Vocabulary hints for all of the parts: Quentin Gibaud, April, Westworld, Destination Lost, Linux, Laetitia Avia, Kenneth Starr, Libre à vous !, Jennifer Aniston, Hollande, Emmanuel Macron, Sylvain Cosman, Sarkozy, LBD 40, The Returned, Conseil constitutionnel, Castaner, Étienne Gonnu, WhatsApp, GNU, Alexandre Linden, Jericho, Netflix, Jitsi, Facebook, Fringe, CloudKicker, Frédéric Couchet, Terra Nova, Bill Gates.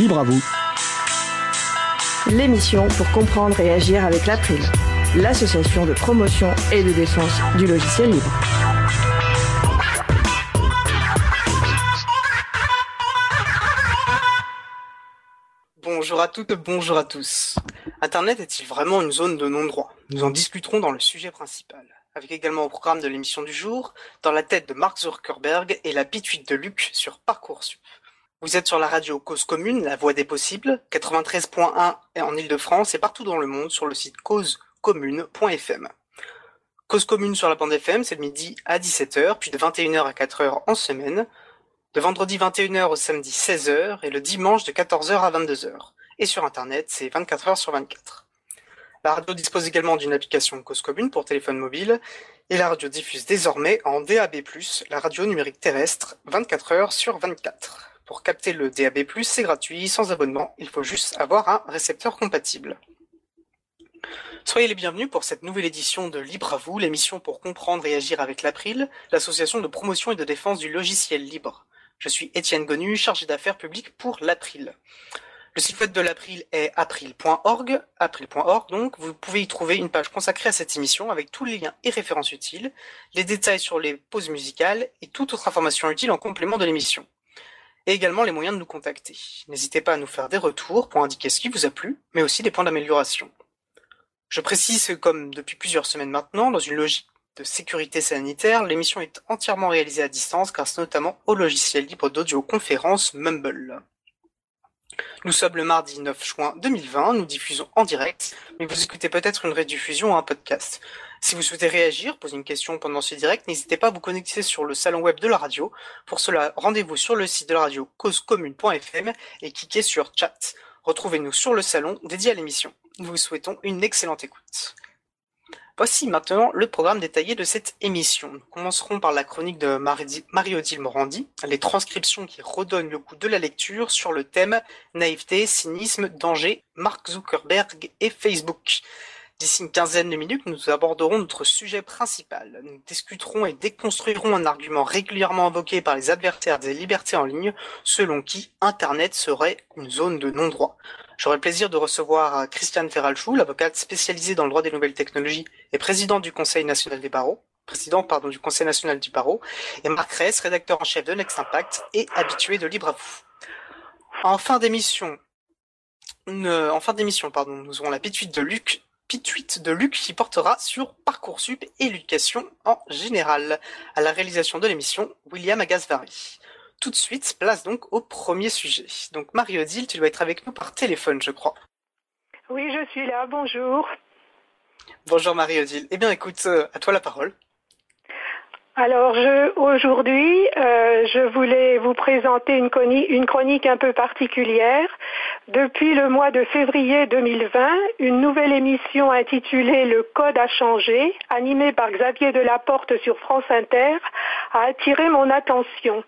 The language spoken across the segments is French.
Libre à vous. L'émission pour comprendre et agir avec l'April, l'association de promotion et de défense du logiciel libre. Bonjour à toutes, bonjour à tous. Internet est-il vraiment une zone de non-droit? Nous en discuterons dans le sujet principal, avec également au programme de l'émission du jour, dans la tête de Mark Zuckerberg et la pituite de Luc sur Parcoursup. Vous êtes sur la radio Cause Commune, la voix des possibles, 93.1 en Ile-de-France et partout dans le monde sur le site causecommune.fm. Cause Commune sur la bande FM, c'est de midi à 17h, puis de 21h à 4h en semaine, de vendredi 21h au samedi 16h et le dimanche de 14h à 22h. Et sur Internet, c'est 24h/24. La radio dispose également d'une application Cause Commune pour téléphone mobile et la radio diffuse désormais en DAB+, la radio numérique terrestre, 24h/24. Pour capter le DAB+, c'est gratuit, sans abonnement, il faut juste avoir un récepteur compatible. Soyez les bienvenus pour cette nouvelle édition de Libre à vous, l'émission pour comprendre et agir avec l'April, l'association de promotion et de défense du logiciel libre. Je suis Étienne Gonnu, chargé d'affaires publiques pour l'April. Le site web de l'April est april.org donc vous pouvez y trouver une page consacrée à cette émission avec tous les liens et références utiles, les détails sur les pauses musicales et toute autre information utile en complément de l'émission. Et également les moyens de nous contacter. N'hésitez pas à nous faire des retours pour indiquer ce qui vous a plu, mais aussi des points d'amélioration. Je précise que, comme depuis plusieurs semaines maintenant, dans une logique de sécurité sanitaire, l'émission est entièrement réalisée à distance grâce notamment au logiciel libre d'audioconférence Mumble. Nous sommes le mardi 9 juin 2020, nous diffusons en direct, mais vous écoutez peut-être une rediffusion ou un podcast. Si vous souhaitez réagir, poser une question pendant ce direct, n'hésitez pas à vous connecter sur le salon web de la radio. Pour cela, rendez-vous sur le site de la radio causecommune.fm et cliquez sur « Chat ». Retrouvez-nous sur le salon dédié à l'émission. Nous vous souhaitons une excellente écoute. Voici maintenant le programme détaillé de cette émission. Nous commencerons par la chronique de Marie-Odile Morandi, les transcriptions qui redonnent le goût de la lecture sur le thème « Naïveté, cynisme, danger, Mark Zuckerberg et Facebook ». D'ici une quinzaine de minutes, nous aborderons notre sujet principal. Nous discuterons et déconstruirons un argument régulièrement invoqué par les adversaires des libertés en ligne, selon qui Internet serait une zone de non-droit. J'aurai le plaisir de recevoir Christiane Féral-Schuhl, avocate spécialisée dans le droit des nouvelles technologies et présidente du Conseil national du barreau, et Marc Rees, rédacteur en chef de Next INpact et habitué de Libre à vous. En fin d'émission, nous aurons la pituite de Luc qui portera sur Parcoursup et l'éducation en général. À la réalisation de l'émission, William Agasvery. Tout de suite, place donc au premier sujet. Donc Marie-Odile, tu dois être avec nous par téléphone, je crois. Oui, je suis là, bonjour. Bonjour Marie-Odile. Eh bien écoute, à toi la parole. Alors aujourd'hui, je voulais vous présenter une chronique un peu particulière. Depuis le mois de février 2020, une nouvelle émission intitulée « Le code a changé », animée par Xavier de La Porte sur France Inter, a attiré mon attention.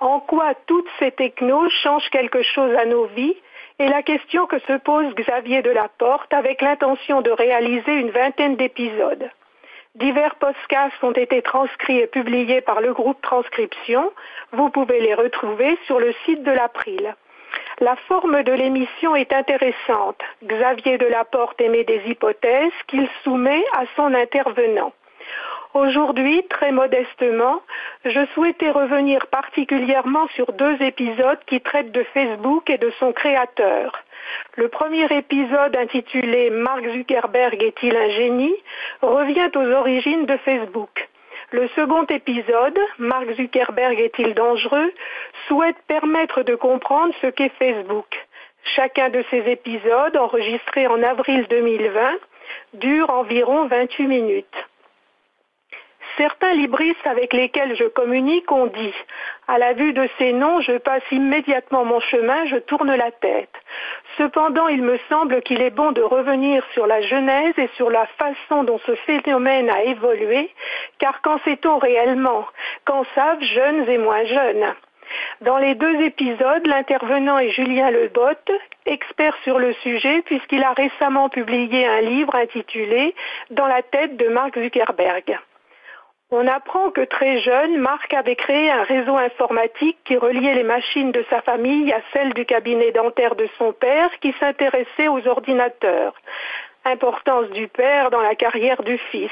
En quoi toutes ces technos changent quelque chose à nos vies ? Et la question que se pose Xavier de La Porte avec l'intention de réaliser une vingtaine d'épisodes. Divers podcasts ont été transcrits et publiés par le groupe Transcription. Vous pouvez les retrouver sur le site de l'April. La forme de l'émission est intéressante. Xavier de La Porte émet des hypothèses qu'il soumet à son intervenant. Aujourd'hui, très modestement, je souhaitais revenir particulièrement sur deux épisodes qui traitent de Facebook et de son créateur. Le premier épisode, intitulé « Mark Zuckerberg est-il un génie ?», revient aux origines de Facebook. Le second épisode, « Mark Zuckerberg est-il dangereux ?», souhaite permettre de comprendre ce qu'est Facebook. Chacun de ces épisodes, enregistrés en avril 2020, dure environ 28 minutes. Certains libristes avec lesquels je communique ont dit « À la vue de ces noms, je passe immédiatement mon chemin, je tourne la tête ». Cependant, il me semble qu'il est bon de revenir sur la genèse et sur la façon dont ce phénomène a évolué, car qu'en sait-on réellement ? Qu'en savent jeunes et moins jeunes ? Dans les deux épisodes, l'intervenant est Julien Le Bot, expert sur le sujet puisqu'il a récemment publié un livre intitulé « Dans la tête de Mark Zuckerberg ». On apprend que très jeune, Marc avait créé un réseau informatique qui reliait les machines de sa famille à celles du cabinet dentaire de son père qui s'intéressait aux ordinateurs. Importance du père dans la carrière du fils.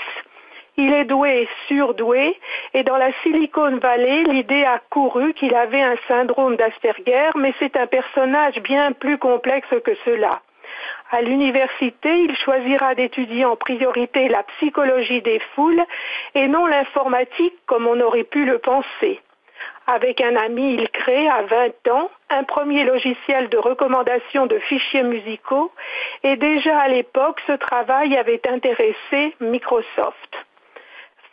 Il est doué, surdoué, et dans la Silicon Valley, l'idée a couru qu'il avait un syndrome d'Asperger, mais c'est un personnage bien plus complexe que cela. À l'université, il choisira d'étudier en priorité la psychologie des foules et non l'informatique comme on aurait pu le penser. Avec un ami, il crée à 20 ans un premier logiciel de recommandation de fichiers musicaux et déjà à l'époque, ce travail avait intéressé Microsoft.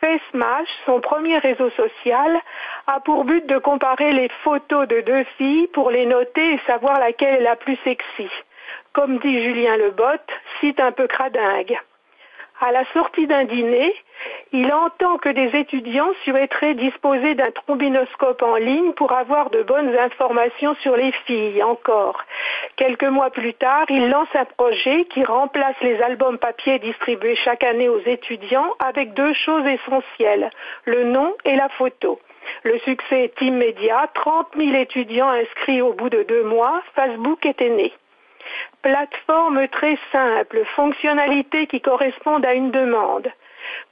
FaceMash, son premier réseau social, a pour but de comparer les photos de deux filles pour les noter et savoir laquelle est la plus sexy. Comme dit Julien Le Bot, site un peu cradingue. À la sortie d'un dîner, il entend que des étudiants souhaiteraient disposer d'un trombinoscope en ligne pour avoir de bonnes informations sur les filles, encore. Quelques mois plus tard, il lance un projet qui remplace les albums papier distribués chaque année aux étudiants avec deux choses essentielles, le nom et la photo. Le succès est immédiat, 30 000 étudiants inscrits au bout de 2 mois, Facebook était né. Plateforme très simple, fonctionnalités qui correspondent à une demande.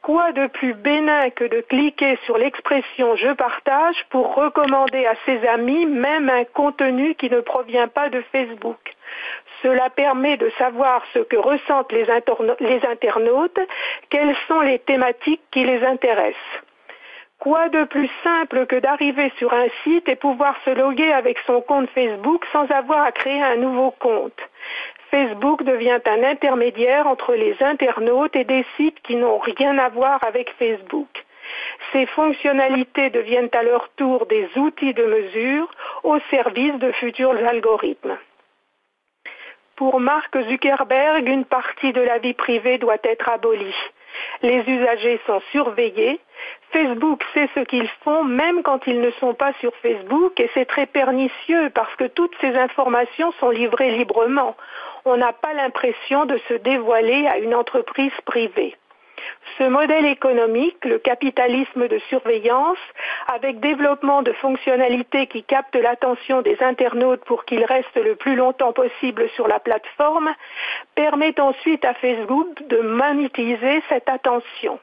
Quoi de plus bénin que de cliquer sur l'expression « je partage » pour recommander à ses amis même un contenu qui ne provient pas de Facebook. Cela permet de savoir ce que ressentent les internautes, quelles sont les thématiques qui les intéressent. Quoi de plus simple que d'arriver sur un site et pouvoir se loguer avec son compte Facebook sans avoir à créer un nouveau compte. Facebook devient un intermédiaire entre les internautes et des sites qui n'ont rien à voir avec Facebook. Ces fonctionnalités deviennent à leur tour des outils de mesure au service de futurs algorithmes. Pour Mark Zuckerberg, une partie de la vie privée doit être abolie. Les usagers sont surveillés. Facebook sait ce qu'ils font même quand ils ne sont pas sur Facebook et c'est très pernicieux parce que toutes ces informations sont livrées librement. On n'a pas l'impression de se dévoiler à une entreprise privée. Ce modèle économique, le capitalisme de surveillance, avec développement de fonctionnalités qui captent l'attention des internautes pour qu'ils restent le plus longtemps possible sur la plateforme, permet ensuite à Facebook de monétiser cette attention.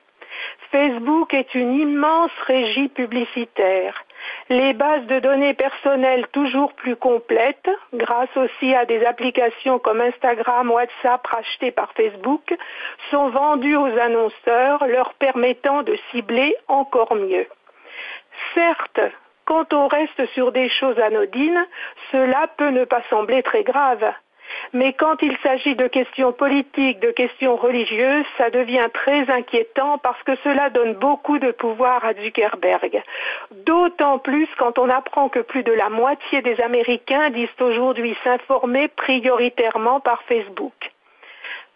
Facebook est une immense régie publicitaire. Les bases de données personnelles toujours plus complètes, grâce aussi à des applications comme Instagram, WhatsApp rachetées par Facebook, sont vendues aux annonceurs, leur permettant de cibler encore mieux. Certes, quand on reste sur des choses anodines, cela peut ne pas sembler très grave. Mais quand il s'agit de questions politiques, de questions religieuses, ça devient très inquiétant parce que cela donne beaucoup de pouvoir à Zuckerberg. D'autant plus quand on apprend que plus de la moitié des Américains disent aujourd'hui s'informer prioritairement par Facebook.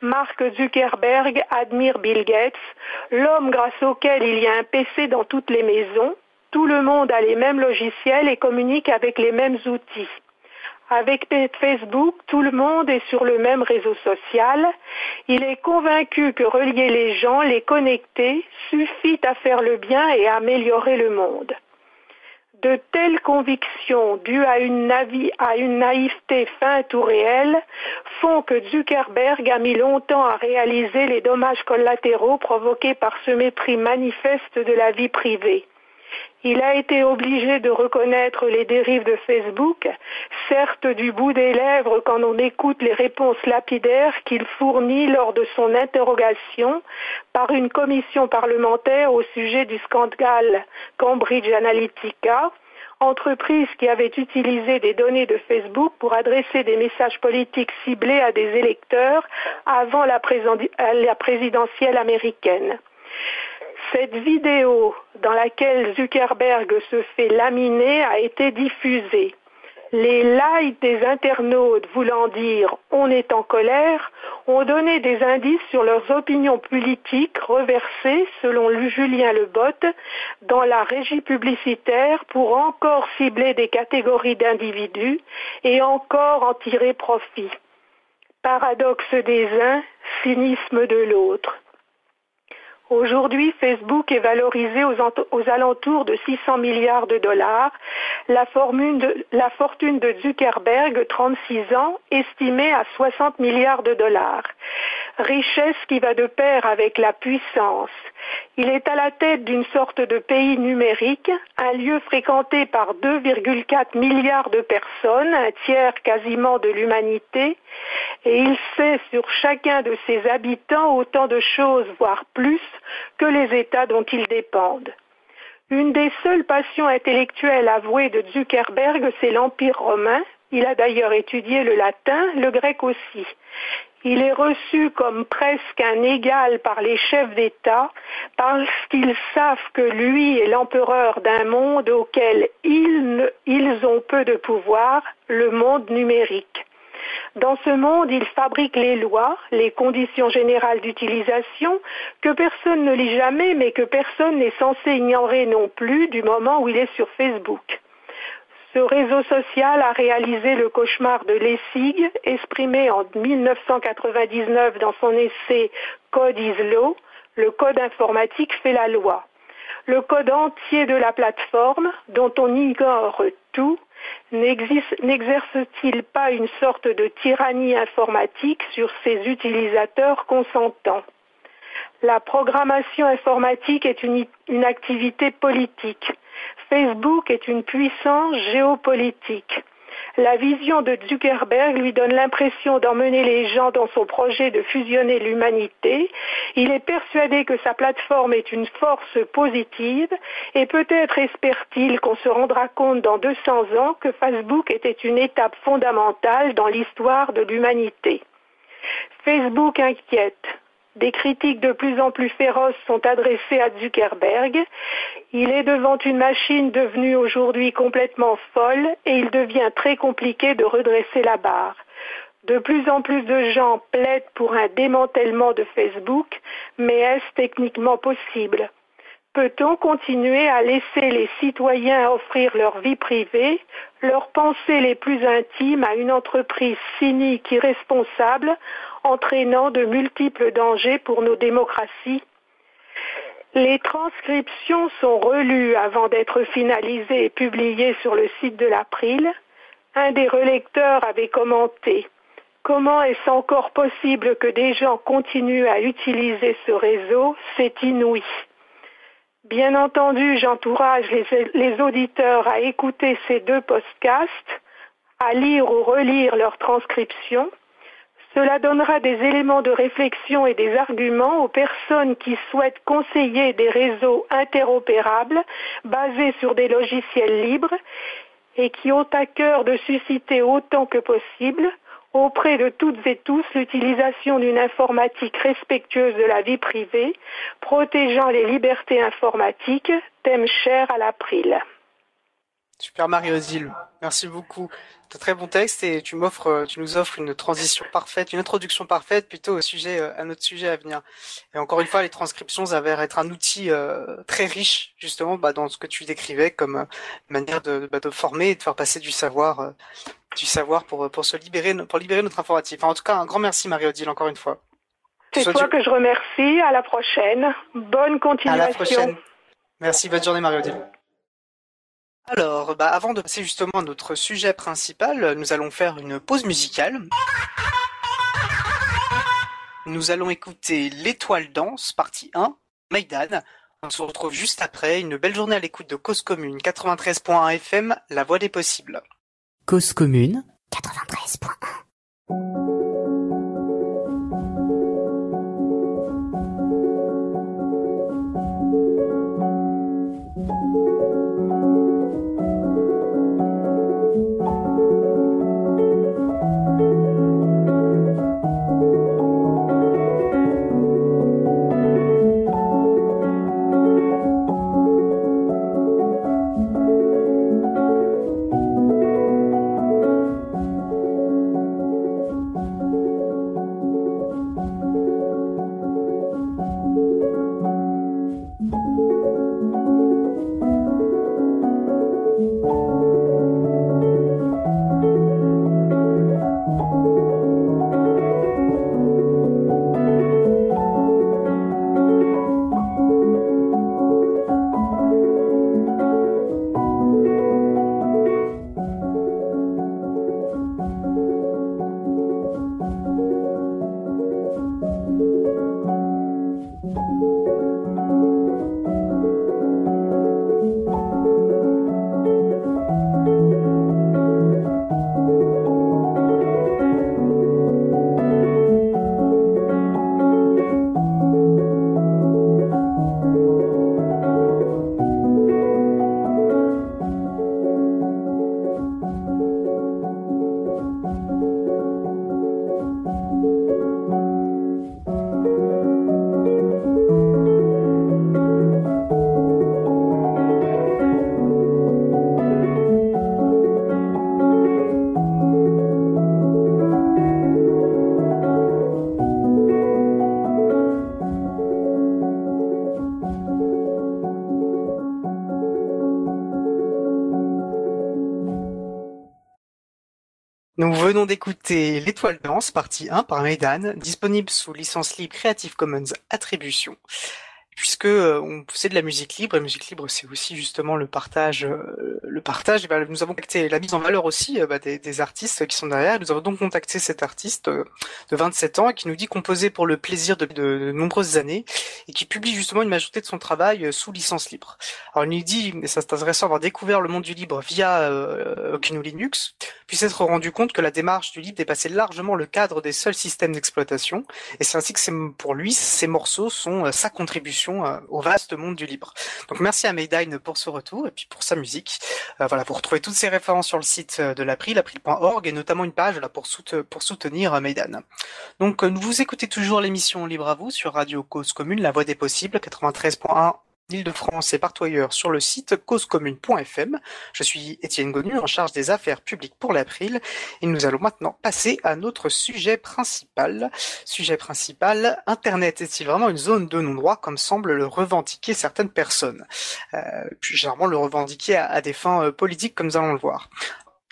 Mark Zuckerberg admire Bill Gates, l'homme grâce auquel il y a un PC dans toutes les maisons. Tout le monde a les mêmes logiciels et communique avec les mêmes outils. Avec Facebook, tout le monde est sur le même réseau social. Il est convaincu que relier les gens, les connecter, suffit à faire le bien et à améliorer le monde. De telles convictions, dues à une naïveté feinte ou réelle, font que Zuckerberg a mis longtemps à réaliser les dommages collatéraux provoqués par ce mépris manifeste de la vie privée. Il a été obligé de reconnaître les dérives de Facebook, certes du bout des lèvres quand on écoute les réponses lapidaires qu'il fournit lors de son interrogation par une commission parlementaire au sujet du scandale Cambridge Analytica, entreprise qui avait utilisé des données de Facebook pour adresser des messages politiques ciblés à des électeurs avant la présidentielle américaine. Cette vidéo dans laquelle Zuckerberg se fait laminer a été diffusée. Les likes des internautes voulant dire « on est en colère » ont donné des indices sur leurs opinions politiques reversées, selon Julien Le Bot, dans la régie publicitaire pour encore cibler des catégories d'individus et encore en tirer profit. Paradoxe des uns, cynisme de l'autre. Aujourd'hui, Facebook est valorisé aux alentours de 600 milliards de dollars. La fortune de Zuckerberg, 36 ans, estimée à 60 milliards de dollars. Richesse qui va de pair avec la puissance. Il est à la tête d'une sorte de pays numérique, un lieu fréquenté par 2,4 milliards de personnes, un tiers quasiment de l'humanité, et il sait sur chacun de ses habitants autant de choses, voire plus, que les États dont ils dépendent. Une des seules passions intellectuelles avouées de Zuckerberg, c'est l'Empire romain. Il a d'ailleurs étudié le latin, le grec aussi. Il est reçu comme presque un égal par les chefs d'État parce qu'ils savent que lui est l'empereur d'un monde auquel ils ont peu de pouvoir, le monde numérique. Dans ce monde, il fabrique les lois, les conditions générales d'utilisation que personne ne lit jamais mais que personne n'est censé ignorer non plus du moment où il est sur Facebook. Ce réseau social a réalisé le cauchemar de Lessig, exprimé en 1999 dans son essai « Code is law », le code informatique fait la loi. Le code entier de la plateforme, dont on ignore tout, n'exerce-t-il pas une sorte de tyrannie informatique sur ses utilisateurs consentants ? La programmation informatique est une activité politique. Facebook est une puissance géopolitique. La vision de Zuckerberg lui donne l'impression d'emmener les gens dans son projet de fusionner l'humanité. Il est persuadé que sa plateforme est une force positive et peut-être espère-t-il qu'on se rendra compte dans 200 ans que Facebook était une étape fondamentale dans l'histoire de l'humanité. Facebook inquiète. Des critiques de plus en plus féroces sont adressées à Zuckerberg. Il est devant une machine devenue aujourd'hui complètement folle et il devient très compliqué de redresser la barre. De plus en plus de gens plaident pour un démantèlement de Facebook, mais est-ce techniquement possible ? Peut-on continuer à laisser les citoyens offrir leur vie privée, leurs pensées les plus intimes à une entreprise cynique, irresponsable, entraînant de multiples dangers pour nos démocraties ? Les transcriptions sont relues avant d'être finalisées et publiées sur le site de l'April. Un des relecteurs avait commenté « Comment est-ce encore possible que des gens continuent à utiliser ce réseau ? C'est inouï !» Bien entendu, j'encourage les auditeurs à écouter ces deux podcasts, à lire ou relire leurs transcriptions. Cela donnera des éléments de réflexion et des arguments aux personnes qui souhaitent conseiller des réseaux interopérables basés sur des logiciels libres et qui ont à cœur de susciter autant que possible auprès de toutes et tous l'utilisation d'une informatique respectueuse de la vie privée, protégeant les libertés informatiques, thème cher à l'April. Super Marie-Odile, merci beaucoup. C'est un très bon texte et tu nous offres une transition parfaite, une introduction parfaite plutôt à notre sujet à venir. Et encore une fois, les transcriptions s'avèrent être un outil très riche justement dans ce que tu décrivais comme manière de former et de faire passer du savoir pour libérer notre informatique. Enfin, en tout cas, un grand merci Marie-Odile encore une fois. C'est toi que je remercie. À la prochaine. Bonne continuation. À la prochaine. Merci. Bonne journée Marie-Odile. Alors, avant de passer justement à notre sujet principal, nous allons faire une pause musicale. Nous allons écouter L'Étoile danse, partie 1, Maydane. On se retrouve juste après. Une belle journée à l'écoute de Cause Commune, 93.1 FM, la voix des possibles. Cause Commune, 93.1. Nous venons d'écouter L'Étoile Danse, partie 1 par Maydane, disponible sous licence libre Creative Commons Attribution, puisque on possède de la musique libre, et musique libre c'est aussi justement le partage. Et ben, nous avons contacté la mise en valeur aussi des artistes qui sont derrière. Nous avons donc contacté cet artiste de 27 ans qui nous dit composer pour le plaisir de nombreuses années et qui publie justement une majorité de son travail sous licence libre. Alors il nous dit, et ça c'est intéressant, avoir découvert le monde du libre via GNU Linux, puis s'être rendu compte que la démarche du libre dépassait largement le cadre des seuls systèmes d'exploitation, et c'est ainsi que pour lui ces morceaux sont sa contribution au vaste monde du libre. Donc merci à Maydane pour ce retour et puis pour sa musique. Voilà, vous retrouvez toutes ces références sur le site de l'April, april.org, et notamment une page là pour soutenir Maydane. Donc vous écoutez toujours l'émission Libre à vous sur Radio Cause Commune, la voix des possibles, 93.1 Île-de-France et partout ailleurs sur le site causecommune.fm. Je suis Étienne Gonnu, en charge des affaires publiques pour l'April, et nous allons maintenant passer à notre sujet principal. Sujet principal, Internet est-il vraiment une zone de non-droit comme semblent le revendiquer certaines personnes, puis généralement le revendiquer à des fins politiques comme nous allons le voir.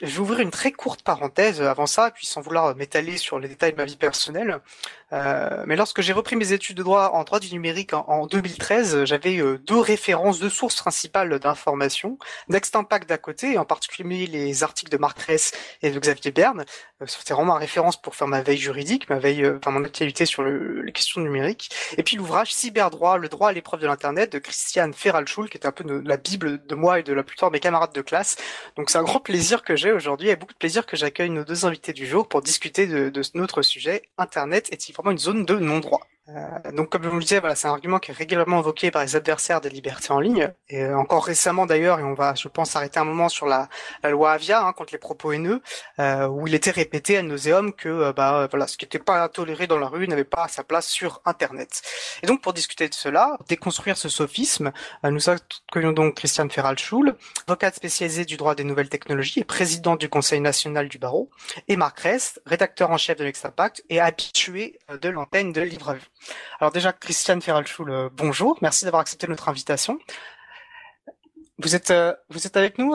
Je vais ouvrir une très courte parenthèse avant ça, puis sans vouloir m'étaler sur les détails de ma vie personnelle. Mais lorsque j'ai repris mes études de droit en droit du numérique en 2013, j'avais deux sources principales d'informations. Next INpact d'à côté, et en particulier les articles de Marc Rees et de Xavier Berne. C'était vraiment ma référence pour faire ma veille juridique, mon actualité sur les questions numériques. Et puis l'ouvrage Cyberdroit, le droit à l'épreuve de l'Internet de Christiane Féral-Schuhl, qui était un peu la Bible de moi et de la plupart de mes camarades de classe. Donc c'est un grand plaisir que j'ai aujourd'hui, et beaucoup de plaisir que j'accueille nos deux invités du jour pour discuter de notre sujet. Internet est-il vraiment une zone de non-droit ? Donc comme je vous le disais, voilà, c'est un argument qui est régulièrement invoqué par les adversaires des libertés en ligne, et encore récemment d'ailleurs, et on va je pense s'arrêter un moment sur la loi Avia contre les propos haineux, où il était répété ad nauseum que ce qui n'était pas toléré dans la rue n'avait pas sa place sur Internet. Et donc pour discuter de cela, déconstruire ce sophisme, nous accueillons donc Christiane Féral-Schuhl, avocate spécialisée du droit des nouvelles technologies et présidente du Conseil national du barreau, et Marc Rees, rédacteur en chef de Next INpact et habitué de l'antenne de Libre à vous. Alors déjà, Christiane Féral-Schuhl, bonjour, merci d'avoir accepté notre invitation. Vous êtes avec nous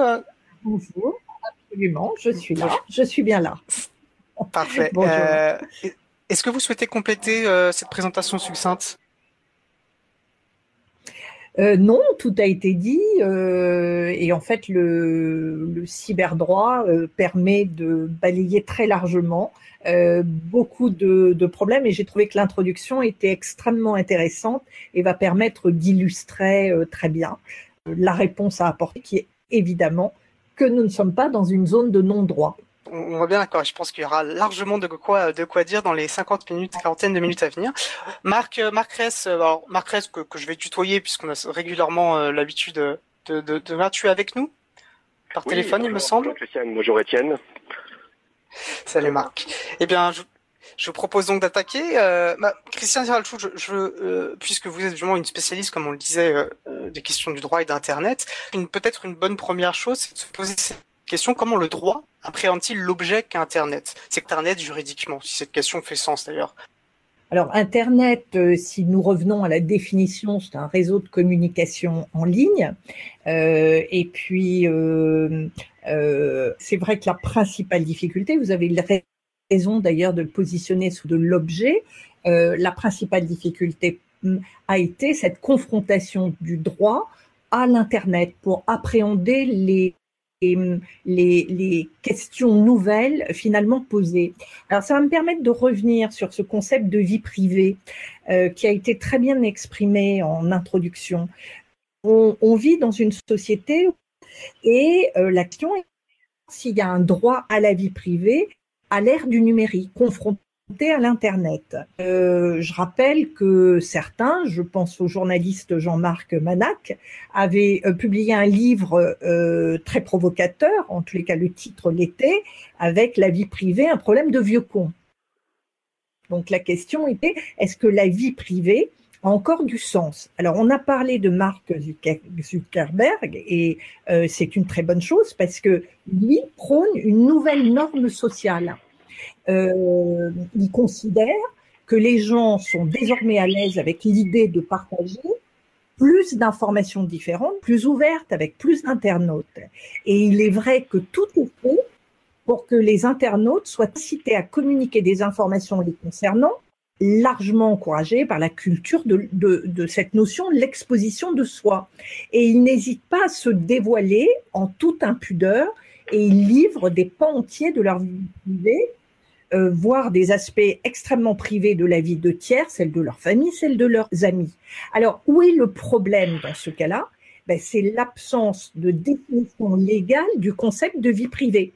Bonjour, absolument, je suis là, je suis bien là. Parfait. Est-ce que vous souhaitez compléter cette présentation succincte ? Non, tout a été dit, et en fait le cyberdroit permet de balayer très largement beaucoup de problèmes, et j'ai trouvé que l'introduction était extrêmement intéressante et va permettre d'illustrer très bien la réponse à apporter, qui est évidemment que nous ne sommes pas dans une zone de non-droit. On va bien d'accord, je pense qu'il y aura largement de quoi dire dans les 40 de minutes à venir. Marc Rees que je vais tutoyer puisqu'on a régulièrement l'habitude de m'attuer avec nous, par téléphone il me semble. Bonjour Christiane, bonjour Étienne. Salut Marc. Eh bien, je propose donc d'attaquer. Christiane Féral-Schuhl, puisque vous êtes vraiment une spécialiste, comme on le disait, des questions du droit et d'Internet, peut-être une bonne première chose, c'est de se poser cette question, comment le droit appréhende-t-il l'objet qu'Internet ? C'est Internet juridiquement, si cette question fait sens d'ailleurs. Alors Internet, si nous revenons à la définition, c'est un réseau de communication en ligne. Et puis, c'est vrai que la principale difficulté, vous avez raison d'ailleurs de le positionner sous de l'objet, la principale difficulté a été cette confrontation du droit à l'Internet pour appréhender les questions nouvelles finalement posées. Alors ça va me permettre de revenir sur ce concept de vie privée qui a été très bien exprimé en introduction. On vit dans une société et la question est s'il y a un droit à la vie privée à l'ère du numérique, confronté à l'Internet. Je rappelle que certains, je pense au journaliste Jean-Marc Manac, avaient publié un livre très provocateur, en tous les cas le titre l'était, avec la vie privée, un problème de vieux con. Donc la question était, est-ce que la vie privée a encore du sens ? Alors on a parlé de Mark Zuckerberg et c'est une très bonne chose parce que lui prône une nouvelle norme sociale. Il considère que les gens sont désormais à l'aise avec l'idée de partager plus d'informations différentes, plus ouvertes, avec plus d'internautes. Et il est vrai que tout est fait pour que les internautes soient incités à communiquer des informations les concernant, largement encouragés par la culture de cette notion de l'exposition de soi. Et ils n'hésitent pas à se dévoiler en toute impudeur et ils livrent des pans entiers de leur vie privée, voire des aspects extrêmement privés de la vie de tiers, celle de leur famille, celle de leurs amis. Alors, où est le problème dans ce cas-là ? Ben, c'est l'absence de définition légale du concept de vie privée.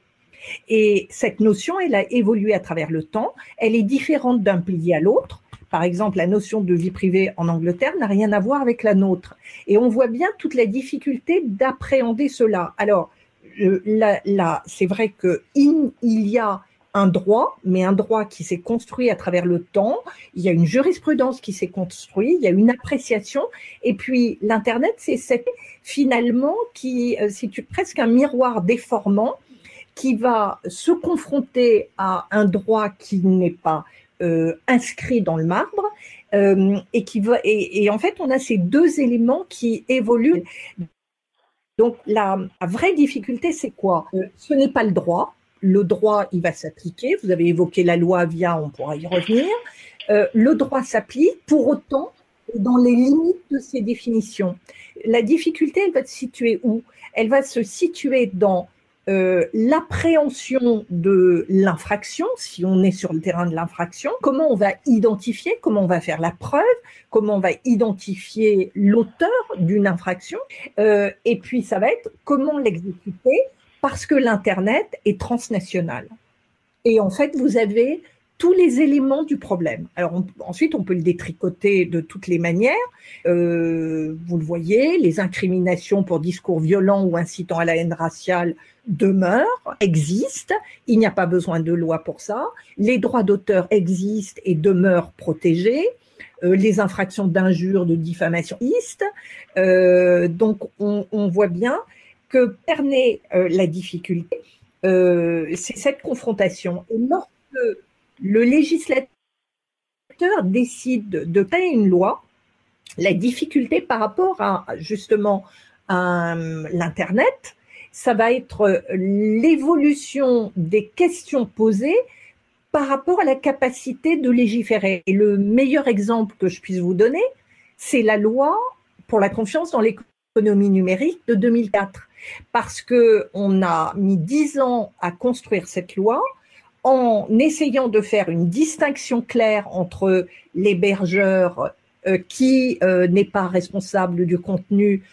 Et cette notion, elle a évolué à travers le temps, elle est différente d'un pays à l'autre. Par exemple, la notion de vie privée en Angleterre n'a rien à voir avec la nôtre. Et on voit bien toute la difficulté d'appréhender cela. Alors, là, c'est vrai qu'il y a un droit, mais un droit qui s'est construit à travers le temps, il y a une jurisprudence qui s'est construite, il y a une appréciation, et puis l'Internet, c'est finalement qui situe presque un miroir déformant qui va se confronter à un droit qui n'est pas inscrit dans le marbre et qui va et en fait on a ces deux éléments qui évoluent. Donc la vraie difficulté, c'est quoi ? Ce n'est pas le droit. Le droit, il va s'appliquer. Vous avez évoqué la loi Avia, on pourra y revenir. Le droit s'applique, pour autant, dans les limites de ses définitions. La difficulté, elle va se situer où ? Elle va se situer dans l'appréhension de l'infraction, si on est sur le terrain de l'infraction. Comment on va identifier, comment on va faire la preuve, comment on va identifier l'auteur d'une infraction. Et puis, ça va être comment l'exécuter, parce que l'Internet est transnational. Et en fait, vous avez tous les éléments du problème. Alors ensuite, on peut le détricoter de toutes les manières. Vous le voyez, les incriminations pour discours violents ou incitant à la haine raciale demeurent, existent. Il n'y a pas besoin de loi pour ça. Les droits d'auteur existent et demeurent protégés. Les infractions d'injures, de diffamation existent. Donc, on voit bien que permet la difficulté, c'est cette confrontation. Et lorsque le législateur décide de créer une loi, la difficulté par rapport à justement à l'Internet, ça va être l'évolution des questions posées par rapport à la capacité de légiférer. Et le meilleur exemple que je puisse vous donner, c'est la loi pour la confiance dans l'économie numérique de 2004. Parce qu'on a mis 10 ans à construire cette loi en essayant de faire une distinction claire entre l'hébergeur qui n'est pas responsable du contenu,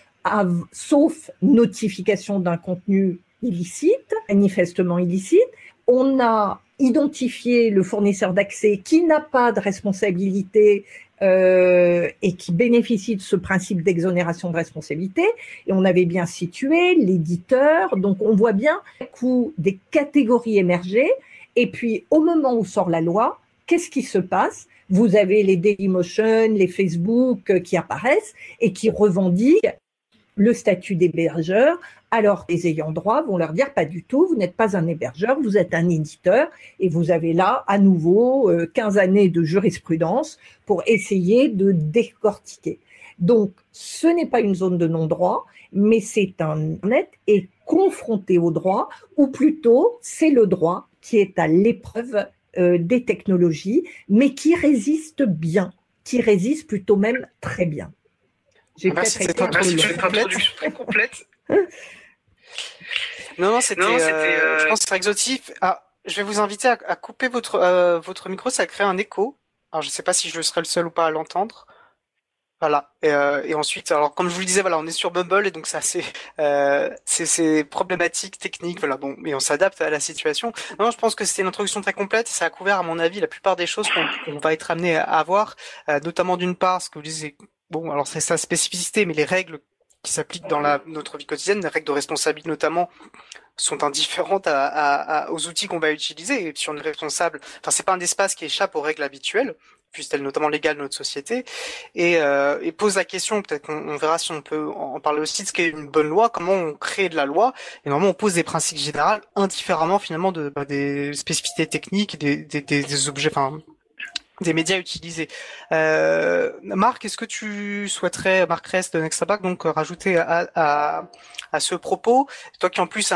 sauf notification d'un contenu illicite, manifestement illicite. On a identifié le fournisseur d'accès qui n'a pas de responsabilité et qui bénéficie de ce principe d'exonération de responsabilité. Et on avait bien situé l'éditeur. Donc, on voit bien coup des catégories émergées. Et puis, au moment où sort la loi, qu'est-ce qui se passe? Vous avez les Dailymotion, les Facebook qui apparaissent et qui revendiquent le statut d'hébergeur, alors les ayants droit vont leur dire pas du tout, vous n'êtes pas un hébergeur, vous êtes un éditeur, et vous avez là à nouveau 15 années de jurisprudence pour essayer de décortiquer. Donc, ce n'est pas une zone de non-droit, mais c'est un net et confronté au droit, ou plutôt c'est le droit qui est à l'épreuve des technologies, mais qui résiste bien, qui résiste plutôt même très bien. Merci de cette introduction très complète. Non, c'était je pense que c'est exotique. Ah, je vais vous inviter à couper votre micro, ça crée un écho. Alors, je ne sais pas si je serai le seul ou pas à l'entendre. Voilà. Et ensuite, alors comme je vous le disais, voilà, on est sur Bumble et donc ça c'est problématique technique, voilà, bon, mais on s'adapte à la situation. Non, je pense que c'était une introduction très complète et ça a couvert à mon avis la plupart des choses qu'on va être amené à voir, notamment d'une part ce que vous disiez. Bon, alors c'est sa spécificité, mais les règles qui s'appliquent dans notre vie quotidienne, les règles de responsabilité notamment, sont indifférentes aux outils qu'on va utiliser. Et si on est responsable, enfin c'est pas un espace qui échappe aux règles habituelles, puisqu'elles notamment légales de notre société, et pose la question, peut-être qu'on verra si on peut en parler aussi, de ce qu'est une bonne loi, comment on crée de la loi, et normalement on pose des principes généraux indifféremment finalement des spécificités techniques, des objets, enfin des médias utilisés. Marc, est-ce que tu souhaiterais, Marc Rees de Next INpact, donc rajouter à ce propos, toi qui en plus